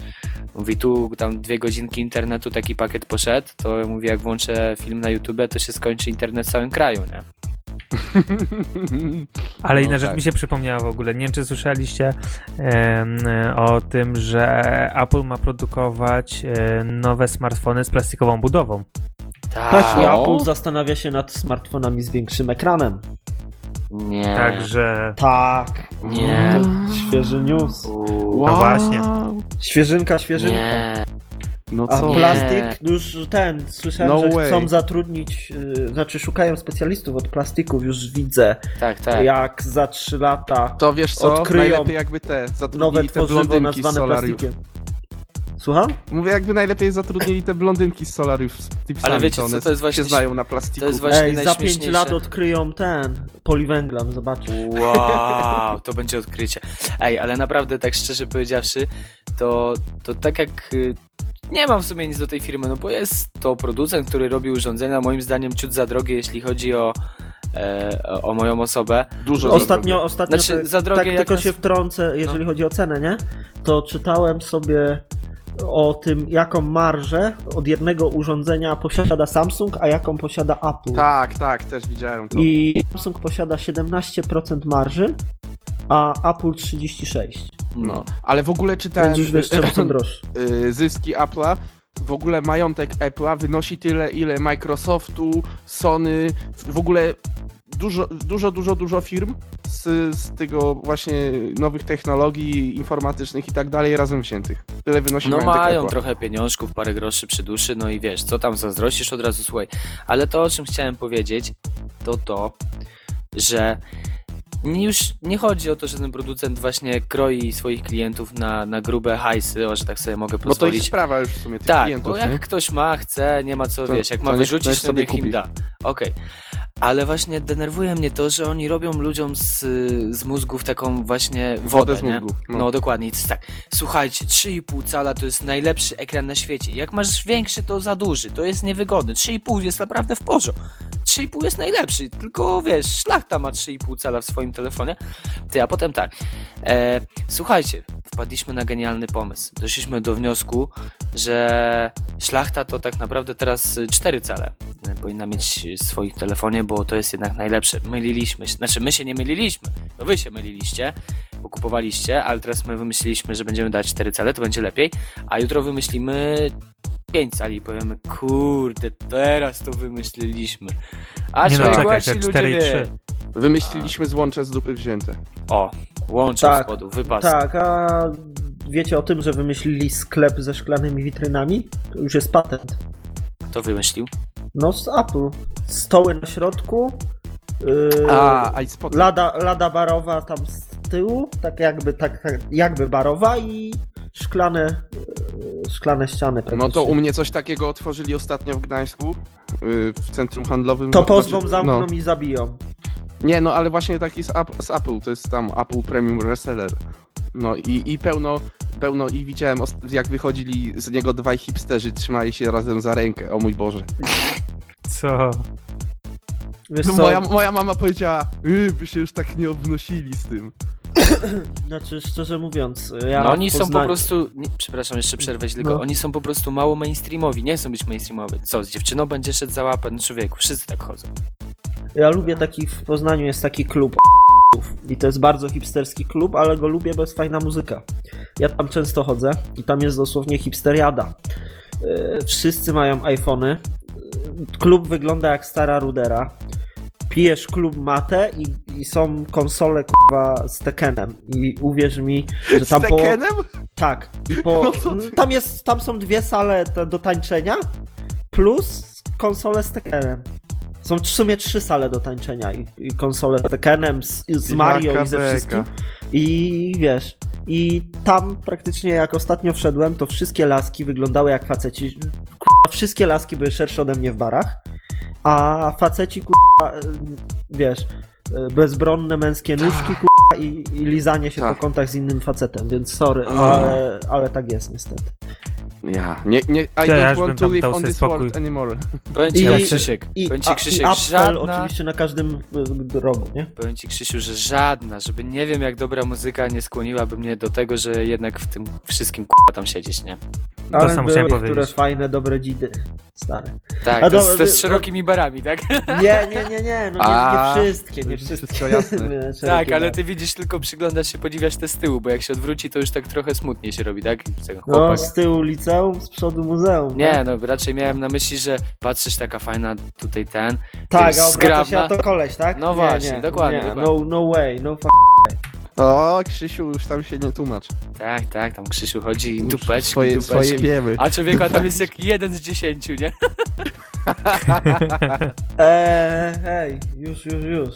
mówi, tu tam dwie godzinki internetu taki pakiet poszedł, to mówi, jak włączę film na YouTubie, to się skończy internet w całym kraju, nie? Ale inna no rzecz tak mi się przypomniała w ogóle. Nie wiem, czy słyszeliście yy, o tym, że Apple ma produkować yy, nowe smartfony z plastikową budową. Tak, i Apple zastanawia się nad smartfonami z większym ekranem. Nie. Także... Tak. Nie. Świeży news. Wow. No właśnie. Świeżynka, świeżynka. Nie. No co? A plastik nie. Już ten, słyszałem, no że way. Chcą zatrudnić, yy, znaczy szukają specjalistów od plastików, już widzę. Tak, tak. Jak za trzy lata to wiesz co? Odkryją jakby te, nowe tworzywo nazwane plastikiem. Słucham? Mówię, jakby najlepiej zatrudnili te blondynki z Solariów z tipsami, ale wiecie, co, to jest właśnie, się znają na plastiku. To jest właśnie Ej, za pięć lat odkryją ten poliwęglan, zobaczysz. Wow, to będzie odkrycie. Ej, ale naprawdę tak szczerze powiedziawszy, to, to tak jak... Nie mam w sumie nic do tej firmy, no bo jest to producent, który robi urządzenia, moim zdaniem ciut za drogie, jeśli chodzi o e, o moją osobę. Dużo ostatnio, ostatnio znaczy, te, za drogie. Tak, tylko nas... się wtrącę, jeżeli no. chodzi o cenę, nie? To czytałem sobie o tym, jaką marżę od jednego urządzenia posiada Samsung, a jaką posiada Apple. Tak, tak, też widziałem to. I Samsung posiada siedemnaście procent marży, a Apple trzydzieści sześć procent. No, ale w ogóle czytałem, że zyski Apple'a, w ogóle majątek Apple'a wynosi tyle, ile Microsoftu, Sony, w ogóle dużo, dużo, dużo, dużo firm z, z tego właśnie nowych technologii informatycznych i tak dalej razem wziętych. Tyle wynosi no majątek mają Apple'a. Trochę pieniążków, parę groszy przy duszy, no i wiesz, co tam zazdrościsz od razu, słuchaj. Ale to, o czym chciałem powiedzieć, to to, że już nie chodzi o to, że ten producent właśnie kroi swoich klientów na, na grube hajsy, o, że tak sobie mogę pozwolić. Bo to jest sprawa już w sumie tych tak, klientów. Tak, bo jak nie? ktoś ma, chce, nie ma co, to, wiesz, jak ma wyrzucić, to niech im da. Okej. Okay. Ale właśnie denerwuje mnie to, że oni robią ludziom z, z mózgów taką właśnie wodę, wodę z nie? mózgów. No. no dokładnie, to jest tak, słuchajcie, trzy i pół cala to jest najlepszy ekran na świecie, jak masz większy, to za duży, to jest niewygodny, trzy i pół jest naprawdę w porządku, trzy i pół jest najlepszy, tylko wiesz, szlachta ma trzy i pół cala w swoim telefonie, ty, a potem tak, e, słuchajcie, wpadliśmy na genialny pomysł, doszliśmy do wniosku, że szlachta to tak naprawdę teraz cztery cale powinna mieć w swoim telefonie, bo to jest jednak najlepsze. Myliliśmy się, znaczy my się nie myliliśmy, no wy się myliliście, bo kupowaliście, ale teraz my wymyśliliśmy, że będziemy dać cztery cale, to będzie lepiej, a jutro wymyślimy pięć cali i powiemy, kurde, teraz to wymyśliliśmy. A nie no, czekaj, te cztery i trzy. Wymyśliliśmy złącze z dupy wzięte. O, łącze tak, z spodu, wypas. Tak, a wiecie o tym, że wymyślili sklep ze szklanymi witrynami? To już jest patent. Kto wymyślił? No z Apple. Stoły na środku, yy, a, lada, lada barowa tam z tyłu, tak jakby, tak jakby barowa i szklane, yy, szklane ściany. No to u mnie coś takiego otworzyli ostatnio w Gdańsku, yy, w centrum handlowym. To pozwą, zamkną no. i zabiją. Nie, no ale właśnie taki z, z Apple, to jest tam Apple Premium Reseller. No i, i pełno, pełno i widziałem, jak wychodzili z niego dwaj hipsterzy, trzymali się razem za rękę, o mój Boże. Co? Wiesz, no, co? Moja, moja mama powiedziała, yy, by się już tak nie obnosili z tym. Znaczy, szczerze mówiąc, ja no oni Poznań... są po prostu, nie, przepraszam, jeszcze przerwę tylko, no. oni są po prostu mało mainstreamowi, nie chcą być mainstreamowi. Co, z dziewczyną będzie szedł za łapę, no człowieku, wszyscy tak chodzą. Ja lubię taki, w Poznaniu jest taki klub i to jest bardzo hipsterski klub, ale go lubię, bo jest fajna muzyka. Ja tam często chodzę i tam jest dosłownie hipsteriada. Wszyscy mają iPhony. Klub wygląda jak stara rudera. Pijesz klub matę i, i są konsole k***a z Tekkenem. I uwierz mi, że tam z po... Tekkenem? Tak. I po... no to... tam, jest, tam są dwie sale do tańczenia plus konsole z Tekkenem. Są w sumie trzy sale do tańczenia i, i konsole z Tekkenem, z, z Mario Maka i ze wszystkim. I wiesz, i tam praktycznie jak ostatnio wszedłem, to wszystkie laski wyglądały jak faceci. K***a, wszystkie laski były szersze ode mnie w barach, a faceci k***a, wiesz, bezbronne męskie nóżki k***a i, i lizanie się tak. po kątach z innym facetem, więc sorry, ale, ale tak jest niestety. Ja, nie, nie, I ja don't want to live on this spokój. world anymore. Powiem ci Krzysiek, i, powiem ci Krzysiek, a, i żadna... oczywiście na każdym rogu, nie? Powiem ci Krzysiu, że żadna, żeby nie wiem jak dobra muzyka nie skłoniłaby mnie do tego, że jednak w tym wszystkim k***a tam siedzieć, nie? To ale sam były niektóre fajne, dobre dzidy, stare. Tak, a to, dobra, z, to z szerokimi barami, tak? Nie, nie, nie, nie, no nie, a, nie wszystkie, nie wszystkie. Jasne. Nie, tak, ale ty widzisz, tylko przyglądasz się, podziwiasz te z tyłu, bo jak się odwróci, to już tak trochę smutnie się robi, tak? No, z tyłu liceum, z przodu muzeum. Nie, tak? No raczej miałem na myśli, że patrzysz, taka fajna tutaj ten, tak, a obraca się na to koleś, tak? No nie, właśnie, nie, dokładnie. Nie, dokładnie. No, no way, no f***. O, Krzysiu już tam się nie tłumacz. Tak, tak, tam Krzysiu chodzi i dupeczki, swoje, dupeczki. Swoje wiemy. A człowieka dupeczki. Tam jest jak jeden z dziesięciu, nie? eee, hej, już, już, już.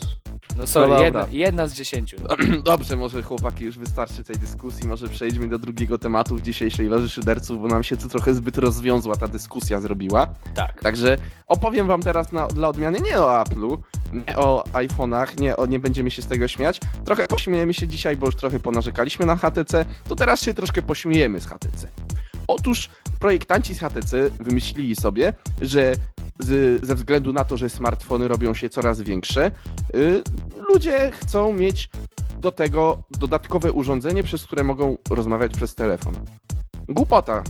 No sorry, no jedna, jedna z dziesięciu. No. Dobrze, może chłopaki, już wystarczy tej dyskusji, może przejdźmy do drugiego tematu w dzisiejszej Loży Szyderców, bo nam się tu trochę zbyt rozwiązła ta dyskusja zrobiła. Tak. Także opowiem wam teraz na, dla odmiany nie o Apple'u, nie o iPhone'ach, nie, o, nie będziemy się z tego śmiać. Trochę pośmiejemy się dzisiaj, bo już trochę ponarzekaliśmy na H T C, to teraz się troszkę pośmiejemy z H T C. Otóż projektanci z H T C wymyślili sobie, że z, ze względu na to, że smartfony robią się coraz większe, y, ludzie chcą mieć do tego dodatkowe urządzenie, przez które mogą rozmawiać przez telefon. Głupota,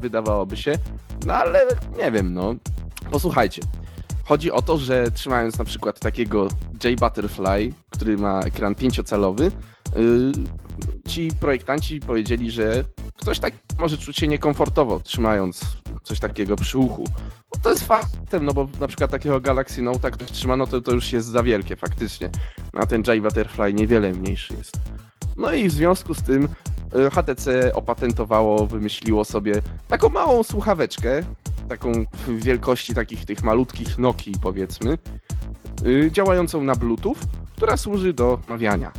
wydawałoby się, no ale nie wiem, no. Posłuchajcie. Chodzi o to, że trzymając na przykład takiego J-Butterfly, który ma ekran pięciocalowy, yy, ci projektanci powiedzieli, że ktoś tak może czuć się niekomfortowo trzymając coś takiego przy uchu. No to jest faktem, no bo na przykład takiego Galaxy Note'a ktoś trzyma, no to, to już jest za wielkie faktycznie. A ten J-Butterfly niewiele mniejszy jest. No i w związku z tym yy, H T C opatentowało, wymyśliło sobie taką małą słuchaweczkę, taką wielkości takich tych malutkich Nokii, powiedzmy, yy, działającą na Bluetooth, która służy do rozmawiania.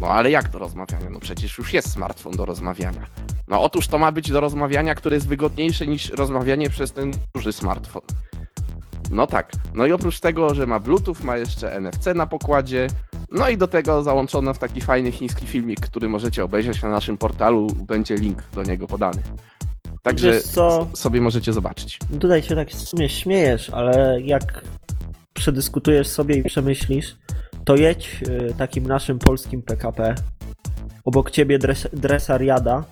No ale jak do rozmawiania? No przecież już jest smartfon do rozmawiania. No otóż to ma być do rozmawiania, które jest wygodniejsze niż rozmawianie przez ten duży smartfon. No tak, no i oprócz tego, że ma Bluetooth, ma jeszcze N F C na pokładzie, no i do tego załączono w taki fajny chiński filmik, który możecie obejrzeć na naszym portalu, będzie link do niego podany. Także sobie możecie zobaczyć. Tutaj się tak w sumie śmiejesz, ale jak przedyskutujesz sobie i przemyślisz, to jedź takim naszym polskim P K P, obok ciebie dres- dresariada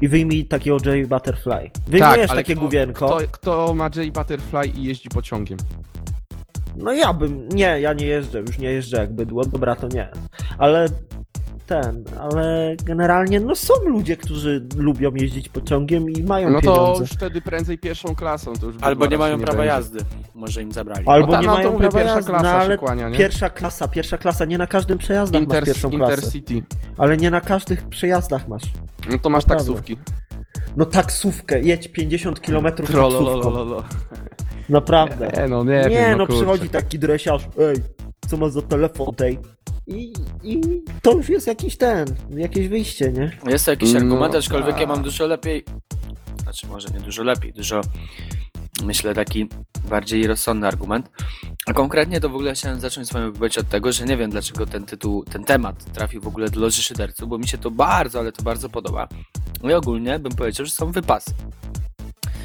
i wyjmij takiego J-Butterfly. Wyjmujesz tak, takie kto, główienko. Kto, kto ma J-Butterfly i jeździ pociągiem? No ja bym... Nie, ja nie jeżdżę, już nie jeżdżę jak bydło. Dobra, to nie. Ale... Ten, ale generalnie no są ludzie, którzy lubią jeździć pociągiem i mają no pieniądze. No to już wtedy prędzej pierwszą klasą. To już albo nie mają nie prawa będzie. jazdy, może im zabrali. Albo no ta, nie no, mają prawa jazdy, no, ale kłania, nie? pierwsza klasa, pierwsza klasa, nie na każdym przejazdach Inter, masz pierwszą klasę. Intercity. Ale nie na każdych przejazdach masz. No to masz Naprawdę. taksówki. No taksówkę, jedź pięćdziesiąt kilometrów taksówką. Naprawdę. Nie no, nie, nie wiem, no, no przychodzi taki dresiarz, ej, co masz za telefon tej? I, I to już jest jakiś ten, jakieś wyjście, nie? Jest to jakiś argument, no, aczkolwiek a... ja mam dużo lepiej, znaczy może nie dużo lepiej, dużo, myślę, taki bardziej rozsądny argument. A konkretnie to w ogóle chciałem zacząć swoją wypowiedź od tego, że nie wiem dlaczego ten tytuł, ten temat trafił w ogóle do loży szyderców, bo mi się to bardzo, ale to bardzo podoba. I ogólnie bym powiedział, że są wypasy.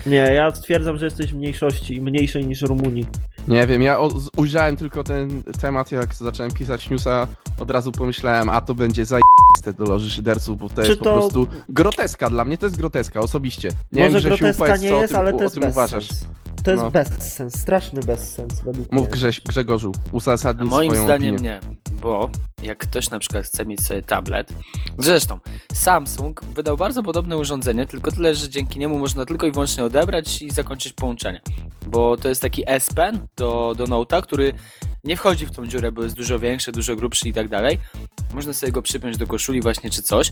Nie, ja stwierdzam, że jesteś w mniejszości, mniejszej niż Rumunii. Nie wiem, ja ujrzałem tylko ten temat, jak zacząłem pisać newsa, od razu pomyślałem, a to będzie zajebiste do loży szyderców, bo to Czy jest to... po prostu groteska, dla mnie to jest groteska, osobiście. Nie Może wiem, że groteska upłec, nie co jest, tym, ale to jest bezsens. To jest no. bezsens, straszny bezsens. Mów Grześ, Grzegorzu, uzasadnij swoją opinię. Moim zdaniem nie, bo jak ktoś na przykład chce mieć sobie tablet, zresztą Samsung wydał bardzo podobne urządzenie, tylko tyle, że dzięki niemu można tylko i wyłącznie odebrać i zakończyć połączenie, bo to jest taki S Pen do, do Note'a, który nie wchodzi w tą dziurę, bo jest dużo większy, dużo grubszy i tak dalej. Można sobie go przypiąć do koszuli właśnie czy coś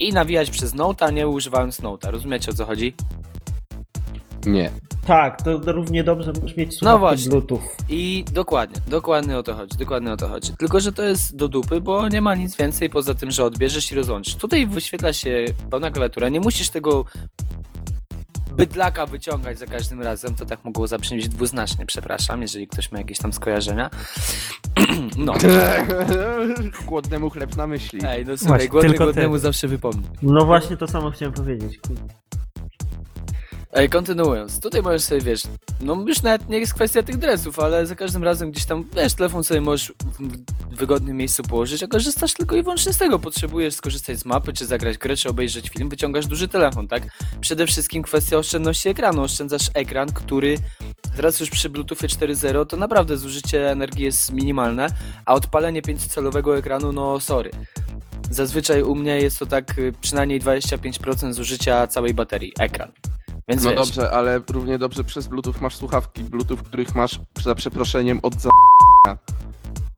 i nawijać przez Note'a, nie używając Note'a. Rozumiecie, o co chodzi? Nie. Tak, to równie dobrze możesz mieć słuchawki no właśnie. Bluetooth. I dokładnie, dokładnie o to chodzi, dokładnie o to chodzi. Tylko, że to jest do dupy, bo nie ma nic więcej poza tym, że odbierzesz i rozłączysz. Tutaj wyświetla się pełna klawiatura, nie musisz tego bydlaka wyciągać za każdym razem, to tak mogło zabrzmieć dwuznacznie, przepraszam, jeżeli ktoś ma jakieś tam skojarzenia. No. Głodnemu chleb na myśli. Ej, no słuchaj, głodny głodnemu zawsze wypomni. No właśnie to samo chciałem powiedzieć. Ej, kontynuując, tutaj możesz sobie, wiesz, no już nawet nie jest kwestia tych dresów, ale za każdym razem gdzieś tam, wiesz, telefon sobie możesz w wygodnym miejscu położyć, a korzystasz tylko i wyłącznie z tego. Potrzebujesz skorzystać z mapy, czy zagrać grę, czy obejrzeć film, wyciągasz duży telefon, tak? Przede wszystkim kwestia oszczędności ekranu. Oszczędzasz ekran, który teraz już przy Bluetoothie cztery zero to naprawdę zużycie energii jest minimalne, a odpalenie pięciocalowego ekranu, no sorry. Zazwyczaj u mnie jest to tak przynajmniej dwadzieścia pięć procent zużycia całej baterii, ekran. Więc no wiesz. Dobrze, ale równie dobrze przez Bluetooth masz słuchawki Bluetooth, których masz za przeproszeniem od za***a.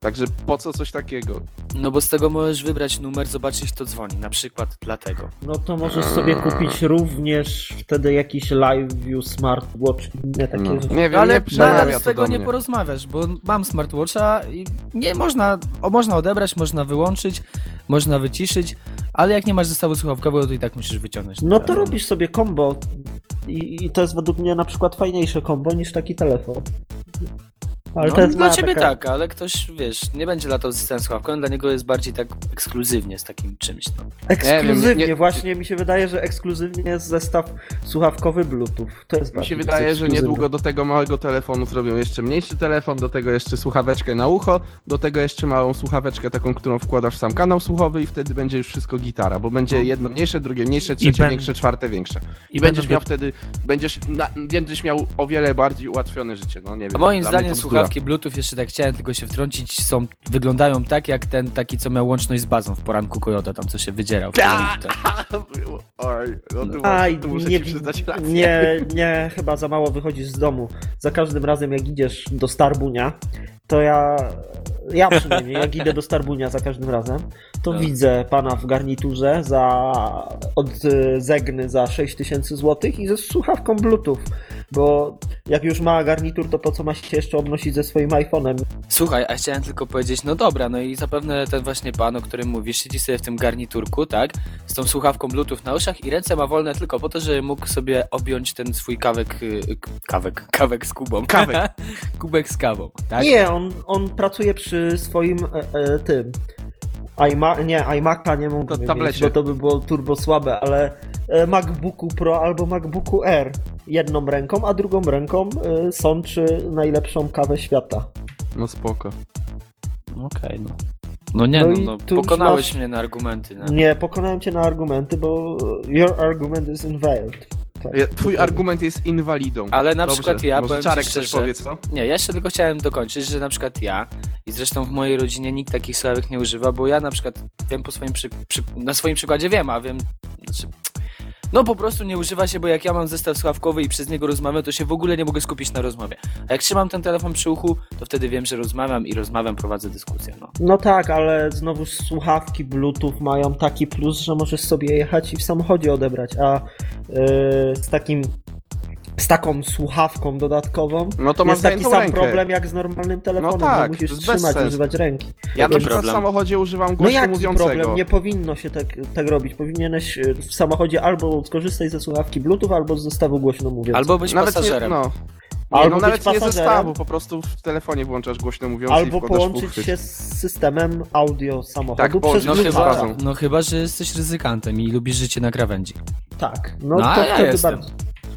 Także po co coś takiego? No bo z tego możesz wybrać numer, zobaczyć kto dzwoni, na przykład dlatego. No to możesz sobie kupić również wtedy jakiś live view, smartwatch, inne takie no. rzeczy. Nie wiem, ale nie z tego nie porozmawiasz, bo mam smartwatcha i nie można, o, można odebrać, można wyłączyć, można wyciszyć, ale jak nie masz zestawu słuchawkowego, to i tak musisz wyciągnąć. No to robisz sobie combo i, i to jest według mnie na przykład fajniejsze combo niż taki telefon. Ale no, to jest dla ciebie taka... tak, ale ktoś, wiesz, nie będzie latał z tym słuchawką, dla niego jest bardziej tak ekskluzywnie z takim czymś. No. Ekskluzywnie, nie wiem, nie... właśnie mi się wydaje, że ekskluzywnie jest zestaw słuchawkowy Bluetooth. To jest mi się wydaje, ekskluzywny. Że niedługo do tego małego telefonu zrobią jeszcze mniejszy telefon, do tego jeszcze słuchaweczkę na ucho, do tego jeszcze małą słuchaweczkę taką, którą wkładasz w sam kanał słuchowy i wtedy będzie już wszystko gitara, bo będzie jedno mniejsze, drugie mniejsze, trzecie ben... większe, czwarte większe. I, I będziesz miał wtedy, będziesz, na, będziesz miał o wiele bardziej ułatwione życie, no nie wiem. A moim zdaniem słuchawki Bluetooth, jeszcze tak chciałem tylko się wtrącić, są, wyglądają tak jak ten taki, co miał łączność z bazą w poranku Kojota, tam co się wydzierał. Oj, no tu Aj, tu muszę nie, ci przyznać rację. Nie, nie, chyba za mało wychodzisz z domu. Za każdym razem jak idziesz do Starbunia, to ja, ja przynajmniej, jak idę do Starbunia za każdym razem, to no. widzę pana w garniturze za od Zegny za sześć tysięcy złotych i ze słuchawką Bluetooth, bo jak już ma garnitur, to po co ma się jeszcze obnosić ze swoim iPhone'em? Słuchaj, a chciałem tylko powiedzieć, no dobra, no i zapewne ten właśnie pan, o którym mówisz, siedzi sobie w tym garniturku, tak, z tą słuchawką Bluetooth na uszach i ręce ma wolne tylko po to, żeby mógł sobie objąć ten swój kawek, kawek, kawek z Kubą, kawek, kubek z kawą, tak? Nie, on, on pracuje przy swoim e, e, tym, iMac, nie, iMac'a nie mógł mieć, bo to by było turbo słabe, ale MacBooku Pro albo MacBooku Air jedną ręką, a drugą ręką y, sączy najlepszą kawę świata. No spoko. Okej, okay, no. No nie, no, no, no pokonałeś masz... mnie na argumenty. Nie? nie, pokonałem cię na argumenty, bo your argument is invalid. Ja, twój argument jest inwalidą. Ale na Dobrze, przykład ja... Może Czarek też powie, co? Nie, ja jeszcze tylko chciałem dokończyć, że na przykład ja i zresztą w mojej rodzinie nikt takich słuchawek nie używa, bo ja na przykład wiem po swoim... Przy, przy, na swoim przykładzie wiem, a wiem... Znaczy, no po prostu nie używa się, bo jak ja mam zestaw słuchawkowy i przez niego rozmawiam, to się w ogóle nie mogę skupić na rozmowie. A jak trzymam ten telefon przy uchu, to wtedy wiem, że rozmawiam i rozmawiam, prowadzę dyskusję. No, no tak, ale znowu słuchawki Bluetooth mają taki plus, że możesz sobie jechać i w samochodzie odebrać, a yy, z takim... z taką słuchawką dodatkową. No to masz taki sam rękę. Problem jak z normalnym telefonem, no tak, musisz trzymać, używać ręki. Ja na przykład w samochodzie używam głośno no mówiącego. Problem? Nie powinno się tak, tak robić. Powinieneś w samochodzie albo skorzystać ze słuchawki Bluetooth, albo z zestawu głośno mówiącego. Albo być nawet pasażerem. Nie, no. Nie, albo no nawet nie zestawu, po prostu w telefonie włączasz głośno mówiący. Albo połączyć się z systemem audio samochodu tak, bo, przez no, chyba, no chyba, że jesteś ryzykantem i lubisz życie na krawędzi. Tak, no, no to ja jestem.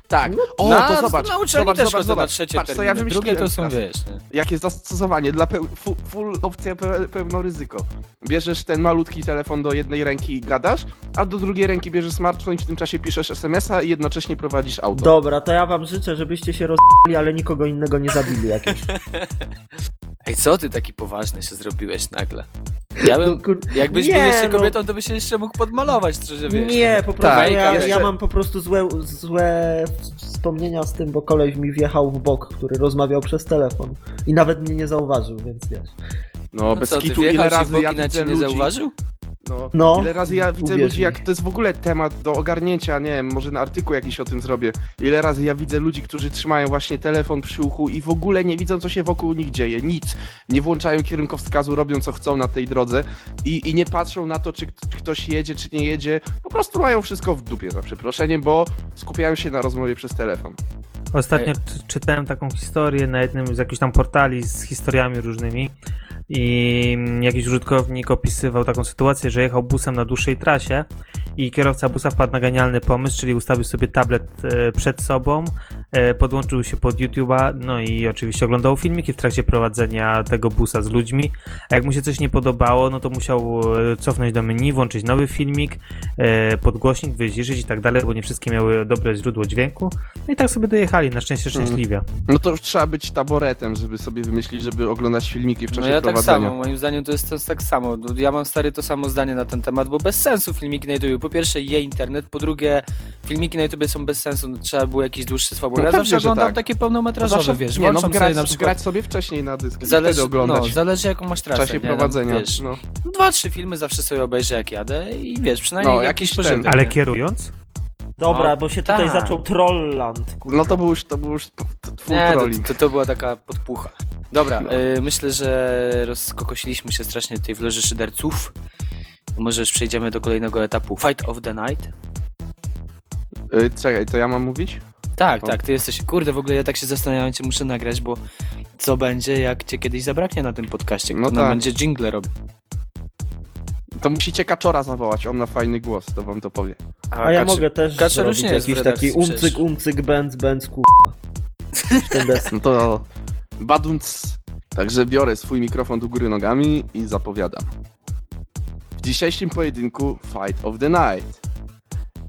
Tak, no, o, na, to zobacz, zobacz, zobacz, zobacz, zobacz, trzecie patrz, co ja drugie to są, wiesz. Jakie zastosowanie, dla peł, full, full opcja pe, pełno ryzyko. Bierzesz ten malutki telefon do jednej ręki i gadasz, a do drugiej ręki bierzesz smartfon i w tym czasie piszesz es em es a i jednocześnie prowadzisz auto. Dobra, to ja wam życzę, żebyście się roz***li, ale nikogo innego nie zabili jakoś. Ej, co ty taki poważny się zrobiłeś nagle? Ja bym, jakbyś nie, był jeszcze kobietą, to by się jeszcze mógł podmalować, że wiesz. Nie, po prostu tak, ja, ja mam po prostu złe, złe wspomnienia z tym, bo koleś mi wjechał w bok, który rozmawiał przez telefon i nawet mnie nie zauważył, więc wiesz. No, no bez co, kitu ile razy ja widzę nie zauważył? No, no, ile razy ja widzę ludzi, jak to jest w ogóle temat do ogarnięcia, nie wiem, może na artykuł jakiś o tym zrobię. Ile razy ja widzę ludzi, którzy trzymają właśnie telefon przy uchu i w ogóle nie widzą, co się wokół nich dzieje, nic. Nie włączają kierunkowskazu, robią co chcą na tej drodze i, i nie patrzą na to, czy, czy ktoś jedzie, czy nie jedzie. Po prostu mają wszystko w dupie, za przeproszeniem, bo skupiają się na rozmowie przez telefon. Ostatnio czy, czytałem taką historię na jednym z jakichś tam portali z historiami różnymi i jakiś użytkownik opisywał taką sytuację, że jechał busem na dłuższej trasie i kierowca busa wpadł na genialny pomysł, czyli ustawił sobie tablet przed sobą, podłączył się pod YouTube'a, no i oczywiście oglądał filmiki w trakcie prowadzenia tego busa z ludźmi, a jak mu się coś nie podobało, no to musiał cofnąć do menu, włączyć nowy filmik, podgłośnik, wyciszyć i tak dalej, bo nie wszystkie miały dobre źródło dźwięku, no i tak sobie dojechali, na szczęście szczęśliwie. No to już trzeba być taboretem, żeby sobie wymyślić, żeby oglądać filmiki w czasie no ja prowadzenia. Tak samo, moim zdaniem to jest, to jest tak samo, ja mam stary to samo zdanie na ten temat, bo bez sensu filmiki na YouTube. Po pierwsze je internet, po drugie filmiki na YouTube są bez sensu, no, trzeba było jakiś dłuższy swobód. No ja zawsze oglądam tak. takie pełnometrażowe, zawsze, wiesz, nie, no, grać, sobie na przykład... grać sobie wcześniej na dysk zależy, i oglądać. No, zależy jaką masz trasę. W czasie nie, prowadzenia. No, wiesz, no. Dwa, trzy filmy zawsze sobie obejrzę jak jadę i wiesz, przynajmniej no, jakiś pożytek. Ale kierując? Dobra, no, bo się tutaj tak. zaczął Trollland. Kurwa. No to był już, to był już twój trolling. To, to, to była taka podpucha. Dobra, no. yy, myślę, że rozkokosiliśmy się strasznie tutaj w loży szyderców. Może już przejdziemy do kolejnego etapu. Fight of the night. Yy, czekaj, to ja mam mówić? Tak, o. tak, ty jesteś... Kurde, w ogóle ja tak się zastanawiam, cię muszę nagrać, bo co będzie, jak cię kiedyś zabraknie na tym podcaście, kto no nam tak. będzie dżingle robił. To musicie Kaczora zawołać, on ma fajny głos, to wam to powie. A, A ja Kaczy... mogę też Kaczor zrobić nie jakiś taki umcyk, umcyk, bęc, bęc, k***a. No to badunc. Także biorę swój mikrofon do góry nogami i zapowiadam. W dzisiejszym pojedynku Fight of the Night.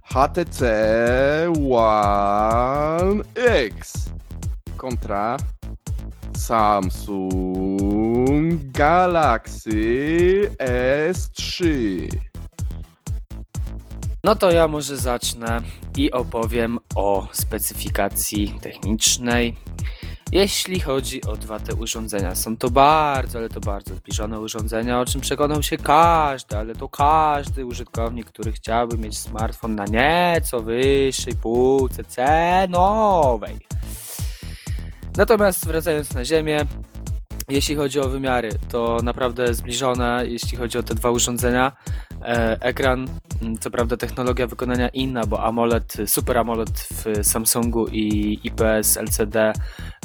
H T C One X kontra Samsung Galaxy S trzy. No to ja może zacznę i opowiem o specyfikacji technicznej, jeśli chodzi o dwa te urządzenia. Są to bardzo, ale to bardzo zbliżone urządzenia, o czym przekonał się każdy, ale to każdy użytkownik, który chciałby mieć smartfon na nieco wyższej półce cenowej. Natomiast wracając na ziemię, jeśli chodzi o wymiary, to naprawdę zbliżone, jeśli chodzi o te dwa urządzenia. Ekran, co prawda technologia wykonania inna, bo AMOLED, Super AMOLED w Samsungu i I P S L C D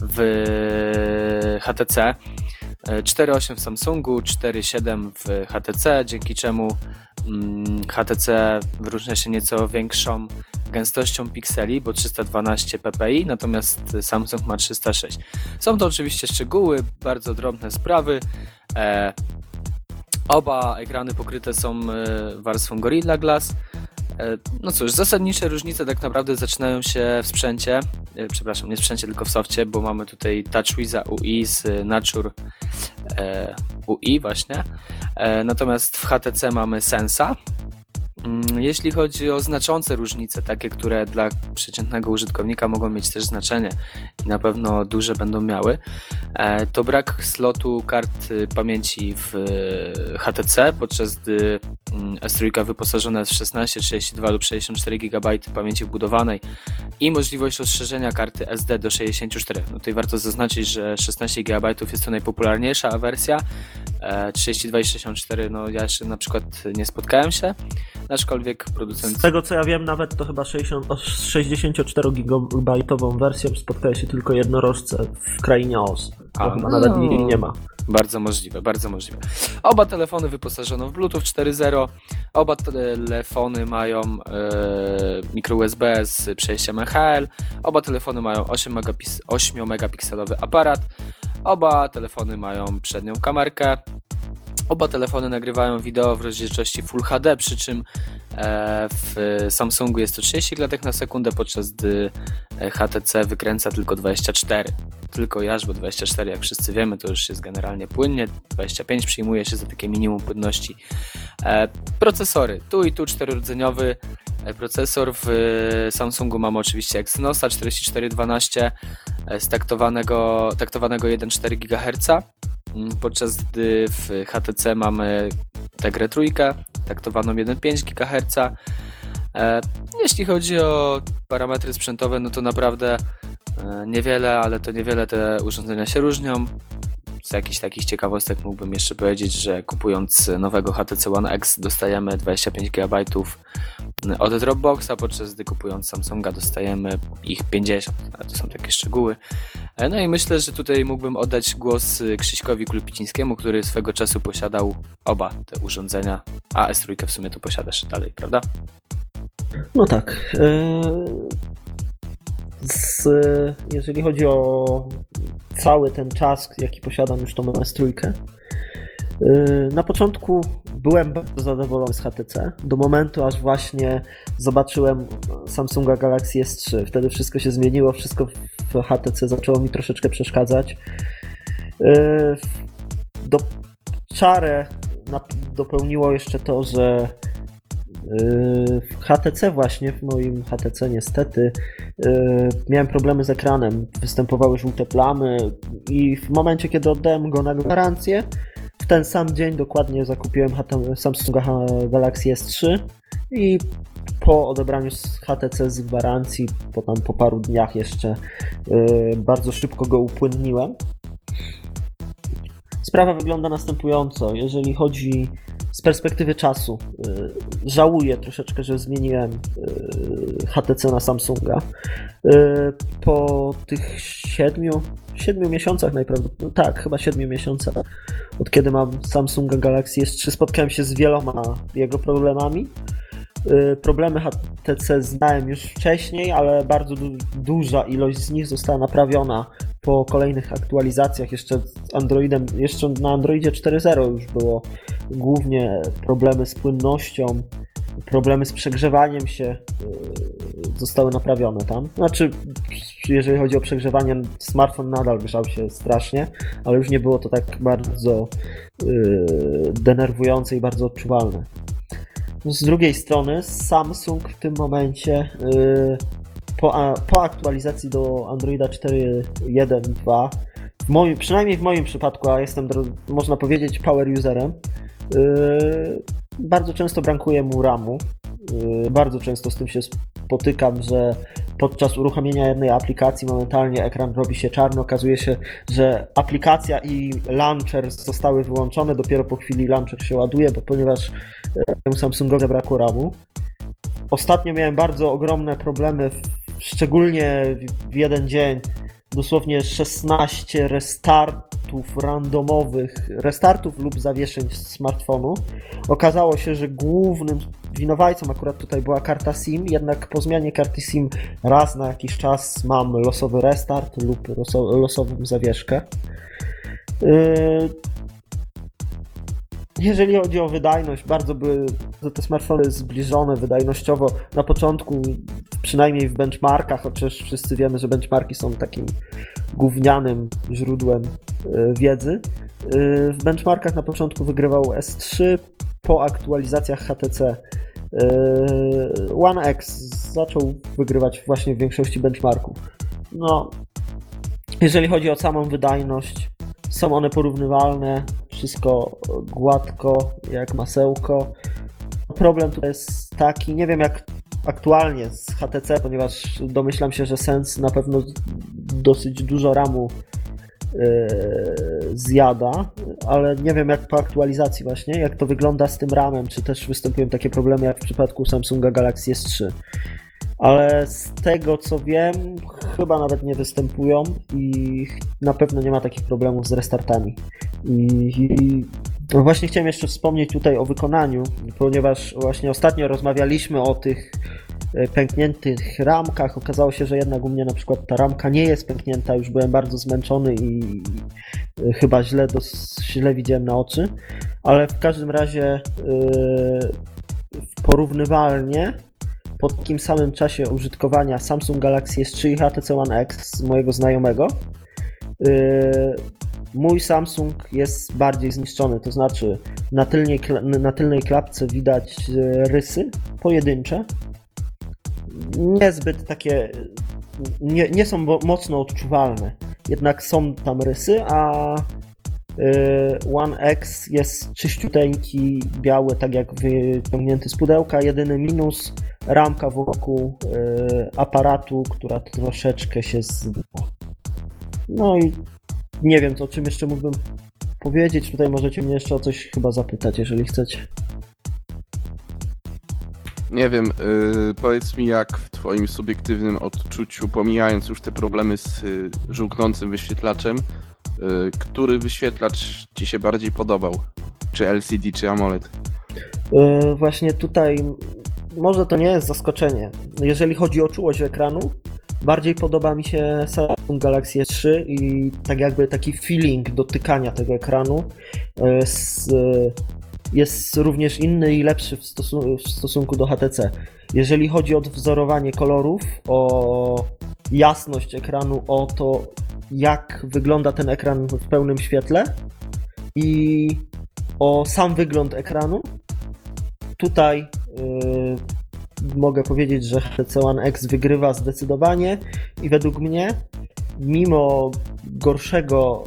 w H T C, cztery przecinek osiem w Samsungu, cztery przecinek siedem w H T C, dzięki czemu H T C wyróżnia się nieco większą gęstością pikseli, bo trzysta dwanaście p p i, natomiast Samsung ma trzysta sześć. Są to oczywiście szczegóły, bardzo drobne sprawy. E, oba ekrany pokryte są warstwą Gorilla Glass. E, no cóż, zasadnicze różnice tak naprawdę zaczynają się w sprzęcie, e, przepraszam, nie w sprzęcie, tylko w sofcie, bo mamy tutaj TouchWiza U I z Nature e, U I właśnie, e, natomiast w H T C mamy Sensa. Jeśli chodzi o znaczące różnice, takie, które dla przeciętnego użytkownika mogą mieć też znaczenie i na pewno duże będą miały, to brak slotu kart pamięci w H T C, podczas gdy S trzy wyposażona jest w szesnaście, trzydzieści dwa lub sześćdziesiąt cztery gigabajty pamięci wbudowanej i możliwość rozszerzenia karty S D do sześćdziesiąt cztery. No tutaj warto zaznaczyć, że szesnaście gigabajtów jest to najpopularniejsza wersja, trzydzieści dwa i sześćdziesiąt cztery, no ja jeszcze na przykład nie spotkałem się, aczkolwiek producent... Z tego co ja wiem, nawet to chyba sześćdziesięcioczterogigabajtową wersję spotkają się tylko jednorożce w krainie O S. A, chyba no, nawet nie, nie ma. Bardzo możliwe, bardzo możliwe. Oba telefony wyposażono w Bluetooth cztery zero, oba telefony mają e, micro U S B z przejściem E H L, oba telefony mają osiem megapikselowy aparat, oba telefony mają przednią kamerkę. Oba telefony nagrywają wideo w rozdzielczości Full H D, przy czym w Samsungu jest to trzydzieści klatek na sekundę, podczas gdy H T C wykręca tylko dwadzieścia cztery. Tylko jaż, bo dwadzieścia cztery, jak wszyscy wiemy, to już jest generalnie płynnie. dwadzieścia pięć przyjmuje się za takie minimum płynności. Procesory. Tu i tu czterorodzeniowy procesor. W Samsungu mamy oczywiście Exynosa czterdzieści cztery dwanaście z taktowanego, taktowanego jeden przecinek cztery gigaherca. Podczas gdy w H T C mamy Tegrę trójkę, taktowaną jeden przecinek pięć gigaherca. Jeśli chodzi o parametry sprzętowe, no to naprawdę niewiele, ale to niewiele te urządzenia się różnią. Z jakichś takich ciekawostek mógłbym jeszcze powiedzieć, że kupując nowego H T C One X dostajemy dwadzieścia pięć gigabajtów od Dropboxa, podczas gdy kupując Samsunga dostajemy ich pięćdziesiąt, ale to są takie szczegóły. No i myślę, że tutaj mógłbym oddać głos Krzyśkowi Kulpicińskiemu, który swego czasu posiadał oba te urządzenia, a S trzy w sumie to posiadasz dalej, prawda? No tak. Yy... Z, jeżeli chodzi o cały ten czas, jaki posiadam już tą S trzy, na początku byłem bardzo zadowolony z H T C, do momentu aż właśnie zobaczyłem Samsunga Galaxy S trzy. Wtedy wszystko się zmieniło, wszystko w H T C zaczęło mi troszeczkę przeszkadzać. Do, czarę dopełniło jeszcze to, że w H T C właśnie, w moim H T C niestety, miałem problemy z ekranem, występowały żółte plamy i w momencie, kiedy oddałem go na gwarancję, w ten sam dzień dokładnie zakupiłem Samsunga Galaxy S trzy i po odebraniu z H T C z gwarancji, po tam po paru dniach jeszcze bardzo szybko go upłynniłem. Sprawa wygląda następująco, jeżeli chodzi z perspektywy czasu. Żałuję troszeczkę, że zmieniłem H T C na Samsunga. Po tych siedmiu, siedmiu miesiącach najprawdopodobniej, no tak, chyba siedmiu miesiącach, od kiedy mam Samsunga Galaxy S trzy, spotkałem się z wieloma jego problemami. Problemy H T C znałem już wcześniej, ale bardzo du- duża ilość z nich została naprawiona po kolejnych aktualizacjach. Jeszcze z Androidem, jeszcze na Androidzie cztery zero już było głównie problemy z płynnością, problemy z przegrzewaniem się zostały naprawione tam. Znaczy, jeżeli chodzi o przegrzewanie, smartfon nadal grzał się strasznie, ale już nie było to tak bardzo yy, denerwujące i bardzo odczuwalne. Z drugiej strony Samsung w tym momencie yy, po, a, po aktualizacji do Androida cztery jeden dwa, w moim, przynajmniej w moim przypadku, a jestem, można powiedzieć, power userem, yy, bardzo często brakuje mu ramu. Yy, bardzo często z tym się spotykam, że podczas uruchomienia jednej aplikacji momentalnie ekran robi się czarny. Okazuje się, że aplikacja i launcher zostały wyłączone. Dopiero po chwili launcher się ładuje, bo ponieważ Samsungowi zabrakło ramu. Ostatnio miałem bardzo ogromne problemy, szczególnie w jeden dzień. Dosłownie szesnaście restartów randomowych, restartów lub zawieszeń smartfonu. Okazało się, że głównym winowajcą akurat tutaj była karta SIM, jednak po zmianie karty SIM raz na jakiś czas mam losowy restart lub loso- losową zawieszkę. Jeżeli chodzi o wydajność, bardzo były te smartfony zbliżone wydajnościowo na początku, przynajmniej w benchmarkach, chociaż wszyscy wiemy, że benchmarki są takim gównianym źródłem wiedzy. W benchmarkach na początku wygrywał S trzy, po aktualizacjach H T C One X zaczął wygrywać właśnie w większości benchmarków. No, jeżeli chodzi o samą wydajność, są one porównywalne, wszystko gładko, jak masełko. Problem tutaj jest taki, nie wiem jak aktualnie z H T C, ponieważ domyślam się, że Sens na pewno dosyć dużo ramu zjada, ale nie wiem jak po aktualizacji właśnie, jak to wygląda z tym ramem, czy też występują takie problemy jak w przypadku Samsunga Galaxy S trzy. Ale z tego co wiem, chyba nawet nie występują i na pewno nie ma takich problemów z restartami. I no właśnie chciałem jeszcze wspomnieć tutaj o wykonaniu, ponieważ właśnie ostatnio rozmawialiśmy o tych pękniętych ramkach. Okazało się, że jednak u mnie na przykład ta ramka nie jest pęknięta, już byłem bardzo zmęczony i chyba źle, dos- źle widziałem na oczy, ale w każdym razie yy, porównywalnie po takim samym czasie użytkowania Samsung Galaxy S trzy i H T C One X mojego znajomego yy, mój Samsung jest bardziej zniszczony, to znaczy na tylnej, na tylnej klapce widać rysy pojedyncze, niezbyt takie, nie, nie są mocno odczuwalne, jednak są tam rysy, a One X jest czyściuteńki, biały, tak jak wyciągnięty z pudełka. Jedyny minus, ramka wokół aparatu, która troszeczkę się zbyła. No i nie wiem, o czym jeszcze mógłbym powiedzieć. Tutaj możecie mnie jeszcze o coś chyba zapytać, jeżeli chcecie. Nie wiem, yy, powiedz mi, jak w twoim subiektywnym odczuciu, pomijając już te problemy z y, żółknącym wyświetlaczem, y, który wyświetlacz ci się bardziej podobał? Czy L C D, czy AMOLED? Yy, właśnie tutaj może to nie jest zaskoczenie. Jeżeli chodzi o czułość ekranu, bardziej podoba mi się Samsung Galaxy S trzy i tak jakby taki feeling dotykania tego ekranu jest, jest również inny i lepszy w, stosun- w stosunku do H T C. Jeżeli chodzi o wzorowanie kolorów, o jasność ekranu, o to jak wygląda ten ekran w pełnym świetle i o sam wygląd ekranu, tutaj yy, mogę powiedzieć, że H T C One X wygrywa zdecydowanie i według mnie, mimo gorszego,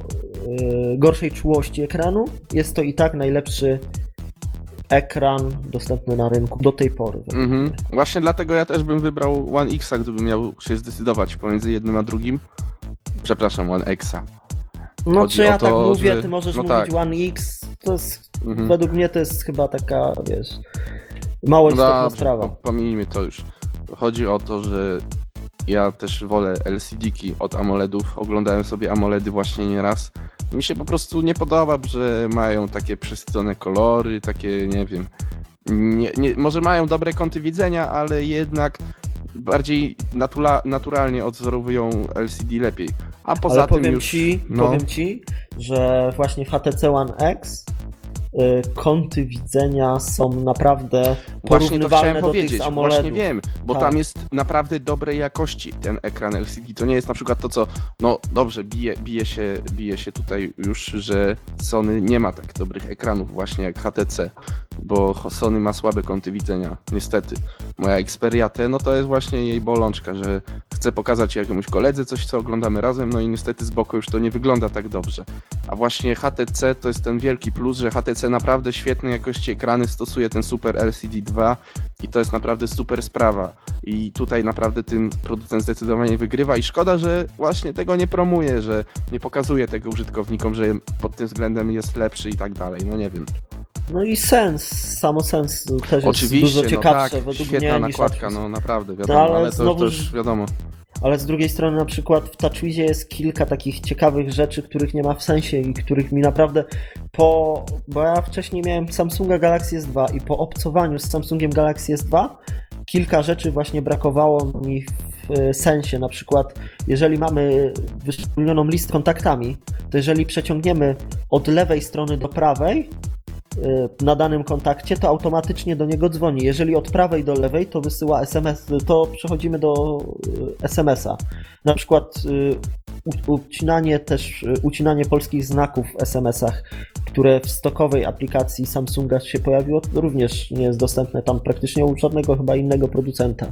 gorszej czułości ekranu, jest to i tak najlepszy ekran dostępny na rynku do tej pory. Mhm. Właśnie dlatego ja też bym wybrał One X, gdybym miał się zdecydować pomiędzy jednym a drugim. Przepraszam, One Xa. No chodzi czy ja to, tak mówię, że... ty możesz no mówić tak. One X, to jest, mhm. według mnie to jest chyba taka, wiesz... Mało istotna no, sprawa. Pomijmy to już. Chodzi o to, że ja też wolę el si di ki od AMOLEDów. Oglądałem sobie AMOLEDy właśnie nieraz. Mi się po prostu nie podoba, że mają takie przesycone kolory, takie nie wiem. Nie, nie, może mają dobre kąty widzenia, ale jednak bardziej natula, naturalnie odwzorowują el si di lepiej. A poza ale tym powiem już... Ci, no... powiem Ci, że właśnie w H T C One X yy, kąty widzenia są naprawdę porównywalne do tych AMOLEDów. Właśnie wiem, bo tak. Tam jest naprawdę dobrej jakości ten ekran el si di. To nie jest na przykład to, co... No dobrze, bije, bije, się, bije się tutaj już, że Sony nie ma tak dobrych ekranów właśnie jak H T C, bo Sony ma słabe kąty widzenia, niestety. Moja Xperia T, no to jest właśnie jej bolączka, że chcę pokazać jakiemuś koledze coś, co oglądamy razem, no i niestety z boku już to nie wygląda tak dobrze. A właśnie H T C to jest ten wielki plus, że H T C naprawdę świetnej jakości ekrany stosuje ten Super el si di dwa i to jest naprawdę super sprawa. I tutaj naprawdę ten producent zdecydowanie wygrywa i szkoda, że właśnie tego nie promuje, że nie pokazuje tego użytkownikom, że pod tym względem jest lepszy i tak dalej, no nie wiem. No i sens, samo sens też oczywiście, jest dużo ciekawsze. Oczywiście, no tak, świetna nakładka, no naprawdę, wiadomo, ale, ale to już wiadomo. Ale z drugiej strony na przykład w TouchWizie jest kilka takich ciekawych rzeczy, których nie ma w sensie i których mi naprawdę po... Bo ja wcześniej miałem Samsunga Galaxy S dwa i po obcowaniu z Samsungiem Galaxy S dwa kilka rzeczy właśnie brakowało mi w sensie. Na przykład jeżeli mamy wyszczególnioną listę kontaktami, to jeżeli przeciągniemy od lewej strony do prawej na danym kontakcie, to automatycznie do niego dzwoni. Jeżeli od prawej do lewej, to wysyła es em es, to przechodzimy do es em es-a. Na przykład ucinanie też ucinanie polskich znaków w es em es-ach, które w stokowej aplikacji Samsunga się pojawiło, to również nie jest dostępne tam praktycznie u żadnego chyba innego producenta.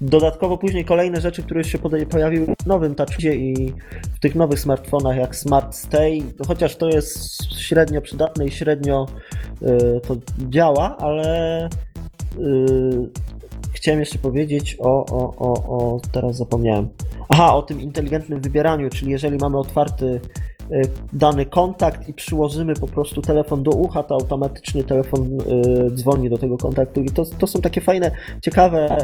Dodatkowo później kolejne rzeczy, które się pojawiły w nowym TouchWizie i w tych nowych smartfonach jak Smart Stay, chociaż to jest średnio przydatne i średnio y, to działa, ale y, chciałem jeszcze powiedzieć o, o, o, o, teraz zapomniałem. Aha, o tym inteligentnym wybieraniu, czyli jeżeli mamy otwarty y, dany kontakt i przyłożymy po prostu telefon do ucha, to automatycznie telefon y, dzwoni do tego kontaktu i to, to są takie fajne, ciekawe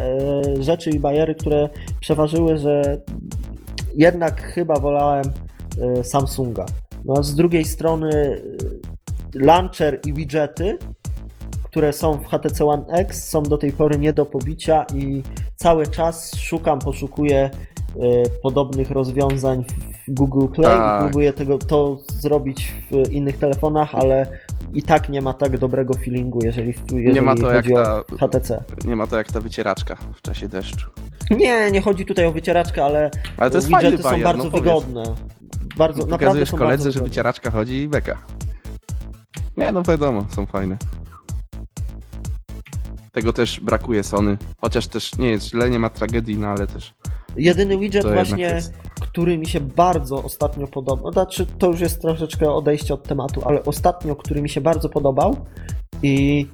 y, rzeczy i bariery, które przeważyły, że jednak chyba wolałem y, Samsunga. No, z drugiej strony launcher i widgety, które są w H T C One X, są do tej pory nie do pobicia i cały czas szukam, poszukuję y, podobnych rozwiązań w Google Play tak. I próbuję tego, to zrobić w innych telefonach, ale i tak nie ma tak dobrego feelingu, jeżeli, jeżeli nie ma to chodzi jak ta, o H T C. Nie ma to jak ta wycieraczka w czasie deszczu. Nie, nie chodzi tutaj o wycieraczkę, ale, ale to jest widgety bajer, są bardzo no wygodne. Bardzo, pokazujesz koledze, że wycieraczka chodzi i beka. Nie, no wiadomo, są fajne. Tego też brakuje Sony, chociaż też nie jest źle, nie ma tragedii, no ale też... Jedyny widget właśnie, który mi się bardzo ostatnio podobał, znaczy to już jest troszeczkę odejście od tematu, ale ostatnio, który mi się bardzo podobał i...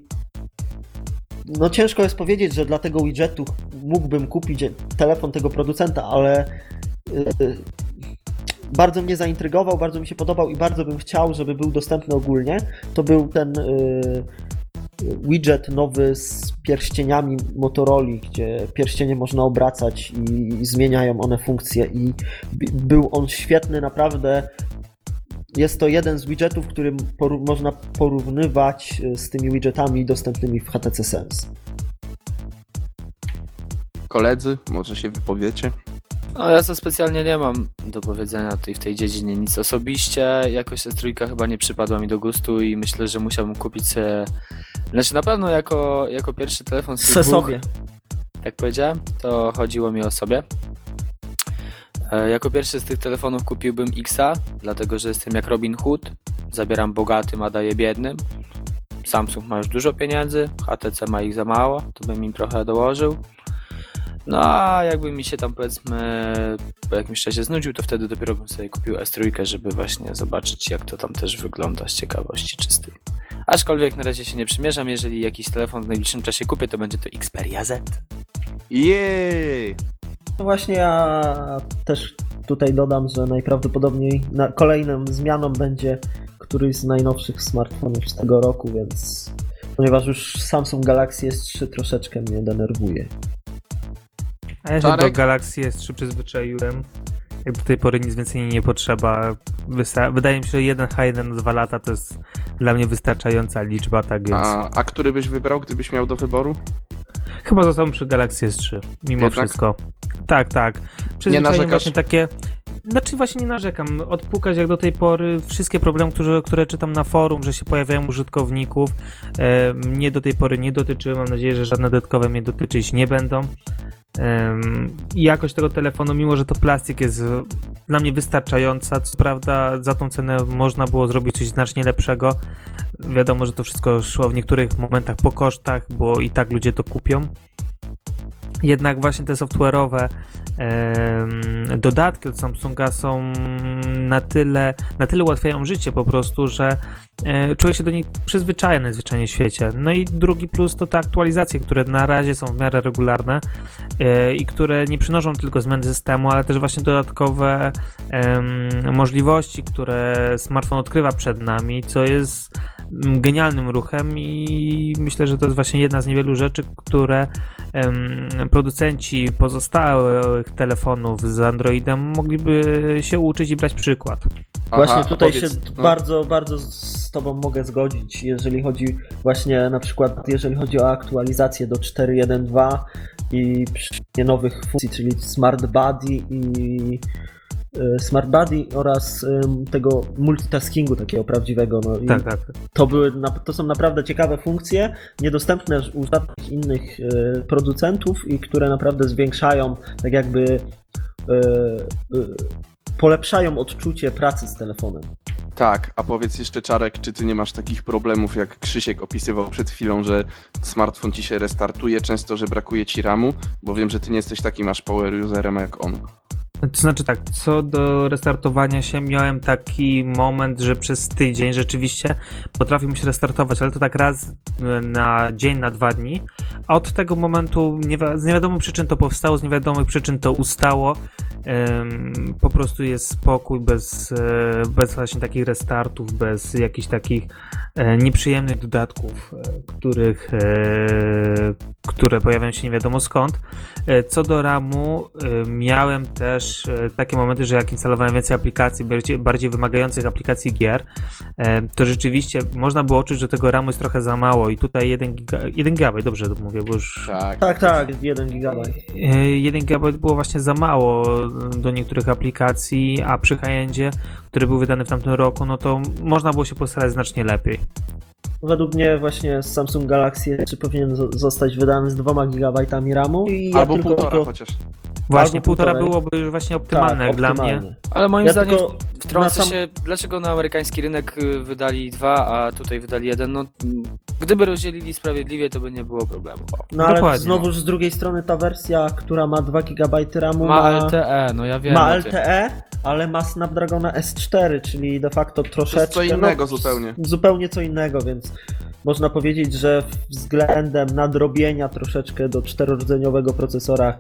No ciężko jest powiedzieć, że dla tego widgetu mógłbym kupić telefon tego producenta, ale... Bardzo mnie zaintrygował, bardzo mi się podobał i bardzo bym chciał, żeby był dostępny ogólnie. To był ten y, widget nowy z pierścieniami Motorola, gdzie pierścienie można obracać i, i zmieniają one funkcje i b, był on świetny, naprawdę. Jest to jeden z widgetów, który poru- można porównywać z tymi widgetami dostępnymi w H T C Sense. Koledzy, może się wypowiecie? No ja to specjalnie nie mam do powiedzenia tej, w tej dziedzinie nic osobiście, jakoś S trzy chyba nie przypadła mi do gustu i myślę, że musiałbym kupić sobie, znaczy na pewno jako, jako pierwszy telefon z tych dwóch, tak powiedziałem, to chodziło mi o sobie. Jako pierwszy z tych telefonów kupiłbym X-a, dlatego że jestem jak Robin Hood, zabieram bogatym, a daję biednym. Samsung ma już dużo pieniędzy, H T C ma ich za mało, to bym im trochę dołożył. No a jakby mi się tam powiedzmy po jakimś czasie znudził, to wtedy dopiero bym sobie kupił S trzy, żeby właśnie zobaczyć jak to tam też wygląda z ciekawości czystej. Aczkolwiek na razie się nie przymierzam, jeżeli jakiś telefon w najbliższym czasie kupię, to będzie to Xperia Z. Jej! No właśnie ja też tutaj dodam, że najprawdopodobniej kolejną zmianą będzie któryś z najnowszych smartfonów z tego roku, więc... ponieważ już Samsung Galaxy S trzy troszeczkę mnie denerwuje. A ja się do Galaxy S trzy przyzwyczaiłem. Do tej pory nic więcej nie potrzeba. Wysta- Wydaje mi się, że jeden H jeden na dwa lata to jest dla mnie wystarczająca liczba, tak więc... A, a który byś wybrał, gdybyś miał do wyboru? Chyba zostałbym przy Galaxy S trzy, mimo nie wszystko. Tak, tak. tak. Przyzwyczaiłem nie narzekasz? Właśnie takie... Znaczy właśnie nie narzekam. Odpukać jak do tej pory wszystkie problemy, które, które czytam na forum, że się pojawiają użytkowników, e, mnie do tej pory nie dotyczyły. Mam nadzieję, że żadne dodatkowe mnie dotyczyć nie będą. I jakość tego telefonu, mimo że to plastik, jest dla mnie wystarczająca. Co prawda za tą cenę można było zrobić coś znacznie lepszego. Wiadomo, że to wszystko szło w niektórych momentach po kosztach, bo i tak ludzie to kupią. Jednak właśnie te software'owe em, dodatki od Samsunga są na tyle, na tyle ułatwiają życie po prostu, że e, czuję się do nich przyzwyczajony najzwyczajniej w świecie. No i drugi plus to te aktualizacje, które na razie są w miarę regularne e, i które nie przynoszą tylko zmian systemu, ale też właśnie dodatkowe em, możliwości, które smartfon odkrywa przed nami, co jest genialnym ruchem i myślę, że to jest właśnie jedna z niewielu rzeczy, które em, producenci pozostałych telefonów z Androidem mogliby się uczyć i brać przykład. Aha, właśnie tutaj powiedz. się no. bardzo, bardzo z tobą mogę zgodzić, jeżeli chodzi właśnie na przykład, jeżeli chodzi o aktualizację do cztery jeden dwa i nowych funkcji, czyli Smart Buddy i Smart Buddy oraz um, tego multitaskingu takiego prawdziwego. No, tak, tak. To, były na, to są naprawdę ciekawe funkcje, niedostępne u żadnych innych y, producentów i które naprawdę zwiększają, tak jakby y, y, polepszają odczucie pracy z telefonem. Tak, a powiedz jeszcze Czarek, czy ty nie masz takich problemów, jak Krzysiek opisywał przed chwilą, że smartfon ci się restartuje często, że brakuje ci ramu, bo wiem, że ty nie jesteś takim aż power userem jak on. To znaczy tak, co do restartowania się miałem taki moment, że przez tydzień rzeczywiście potrafił mi się restartować, ale to tak raz na dzień, na dwa dni. A od tego momentu nie wi- z niewiadomych przyczyn to powstało, z niewiadomych przyczyn to ustało. Ym, po prostu jest spokój bez, bez właśnie takich restartów, bez jakichś takich e, nieprzyjemnych dodatków, e, których, e, które pojawiają się nie wiadomo skąd. E, co do ramu, e, miałem też takie momenty, że jak instalowałem więcej aplikacji, bardziej wymagających aplikacji gier, to rzeczywiście można było odczuć, że tego ramu jest trochę za mało i tutaj jeden gigabajt, dobrze to mówię, bo już... Tak, tak, tak jeden gigabajt. jeden gigabajt było właśnie za mało do niektórych aplikacji, a przy high-endzie, który był wydany w tamtym roku, no to można było się postarać znacznie lepiej. Według mnie właśnie Samsung Galaxy S trzy powinien zostać wydany z dwoma gigabajtami ramu. I albo ja tylko półtora to... chociaż. Właśnie półtora byłoby już właśnie optymalne, tak, dla optymalnie. mnie. Ale moim ja zdaniem wtrącę sam... się, dlaczego na amerykański rynek wydali dwa, a tutaj wydali jeden. No, gdyby rozdzielili sprawiedliwie, to by nie było problemu. No ale Dokładnie. Znowu z drugiej strony ta wersja, która ma dwa gigabajty ramu, ma, ma L T E, no ja wiem. Ma L T E, ale ma Snapdragona S cztery, czyli de facto troszeczkę... To co innego no, zupełnie. Zupełnie co innego, więc... Można powiedzieć, że względem nadrobienia troszeczkę do czterorodzeniowego procesora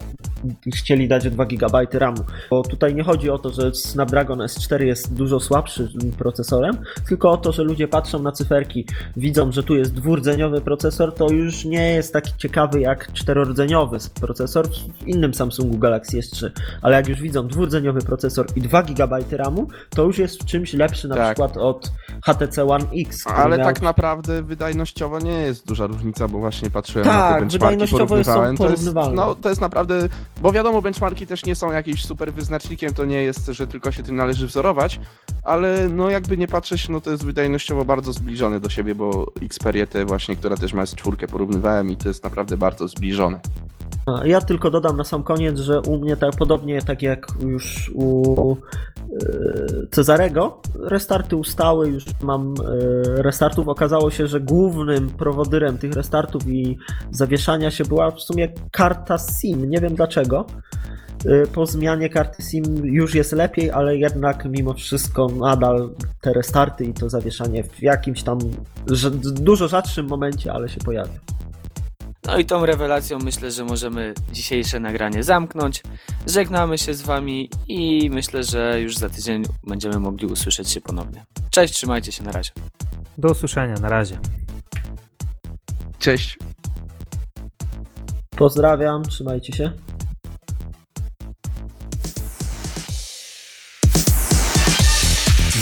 chcieli dać dwa gigabajty ramu. Bo tutaj nie chodzi o to, że Snapdragon S cztery jest dużo słabszy procesorem, tylko o to, że ludzie patrzą na cyferki, widzą, że tu jest dwurdzeniowy procesor, to już nie jest taki ciekawy jak czterorodzeniowy procesor w innym Samsungu Galaxy S trzy. Ale jak już widzą dwurdzeniowy procesor i dwa gigabajty ramu, to już jest czymś lepszy na tak. przykład od H T C One X. Ale miał... tak naprawdę wydaje Wydajnościowo nie jest duża różnica, bo właśnie patrzyłem tak, na te benchmarki, porównywałem. Są to jest, no, to jest naprawdę, bo wiadomo, benchmarki też nie są jakimś super wyznacznikiem, to nie jest, że tylko się tym należy wzorować, ale no jakby nie patrzeć, no to jest wydajnościowo bardzo zbliżone do siebie, bo Xperia T właśnie, która też ma S cztery, porównywałem i to jest naprawdę bardzo zbliżone. Ja tylko dodam na sam koniec, że u mnie tak podobnie, tak jak już u Cezarego, restarty ustały, już mam restartów. Okazało się, że głównym prowodyrem tych restartów i zawieszania się była w sumie karta SIM. Nie wiem dlaczego. Po zmianie karty SIM już jest lepiej, ale jednak mimo wszystko nadal te restarty i to zawieszanie w jakimś tam dużo rzadszym momencie, ale się pojawia. No i tą rewelacją myślę, że możemy dzisiejsze nagranie zamknąć. Żegnamy się z wami i myślę, że już za tydzień będziemy mogli usłyszeć się ponownie. Cześć, trzymajcie się, na razie. Do usłyszenia, na razie. Cześć. Pozdrawiam, trzymajcie się.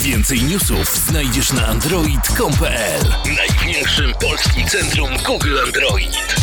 Więcej newsów znajdziesz na android kropka com kropka pe el, największym polskim centrum Google Android.